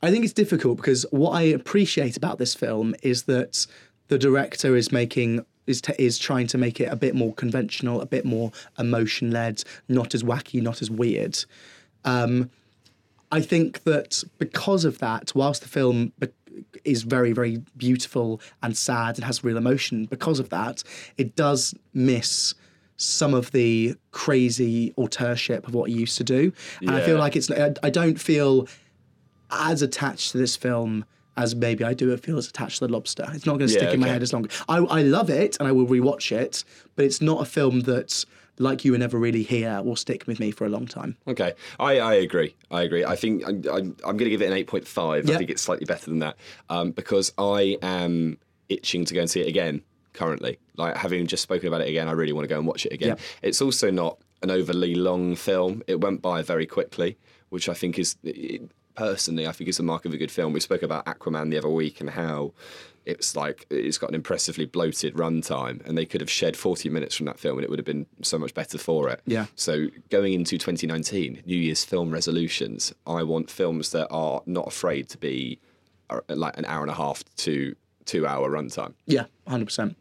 I think it's difficult because what I appreciate about this film is that the director is making is t- is trying to make it a bit more conventional, a bit more emotion-led, not as wacky, not as weird. Um, I think that because of that, whilst the film be- is very, very beautiful and sad and has real emotion, because of that, it does miss some of the crazy auteurship of what he used to do. And yeah. I feel like it's... I don't feel as attached to this film as maybe I do feel as attached to The Lobster. It's not going to stick yeah, okay. in my head as long. I, I love it, and I will rewatch it, but it's not a film that, like You Were Never Really Here, will stick with me for a long time. Okay. I, I agree. I agree. I think I'm, I'm, I'm going to give it an eight point five. Yep. I think it's slightly better than that um, because I am itching to go and see it again. Currently, like having just spoken about it again, I really want to go and watch it again. Yep. It's also not an overly long film. It went by very quickly, which I think is personally, I think is a mark of a good film. We spoke about Aquaman the other week and how it's like it's got an impressively bloated runtime, and they could have shed forty minutes from that film and it would have been so much better for it. Yeah. So going into twenty nineteen, New Year's film resolutions, I want films that are not afraid to be like an hour and a half to two hour runtime. Yeah, one hundred percent.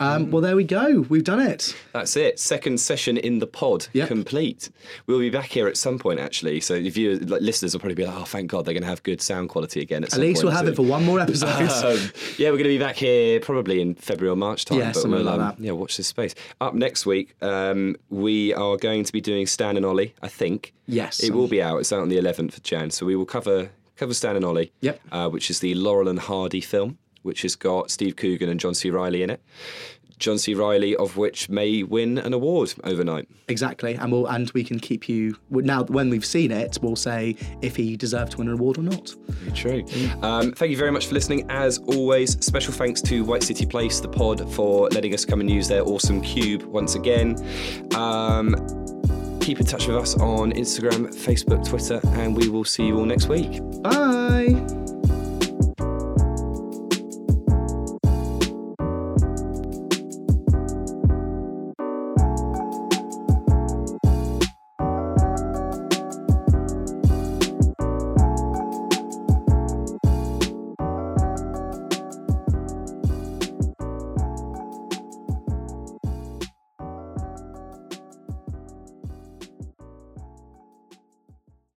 Um, well, there we go. We've done it. That's it. Second session in the pod, yep. Complete. We'll be back here at some point, actually. So if you like, listeners will probably be like, oh, thank God, they're going to have good sound quality again. At, at some least point we'll soon. Have it for one more episode. Um, yeah, we're going to be back here probably in February or March time. Yeah, but something we'll, like um, that. Yeah, watch this space. Up next week, um, we are going to be doing Stan and Ollie, I think. Yes. It will be out. It's out on the eleventh of January. So we will cover cover Stan and Ollie, yep. uh, which is the Laurel and Hardy film, which has got Steve Coogan and John C. Reilly in it. John C. Reilly, of which may win an award overnight. Exactly, and we'll and we can keep you now. When we've seen it, we'll say if he deserved to win an award or not. True. Um, thank you very much for listening. As always, special thanks to White City Place, the pod, for letting us come and use their awesome cube once again. Um, keep in touch with us on Instagram, Facebook, Twitter, and we will see you all next week. Bye.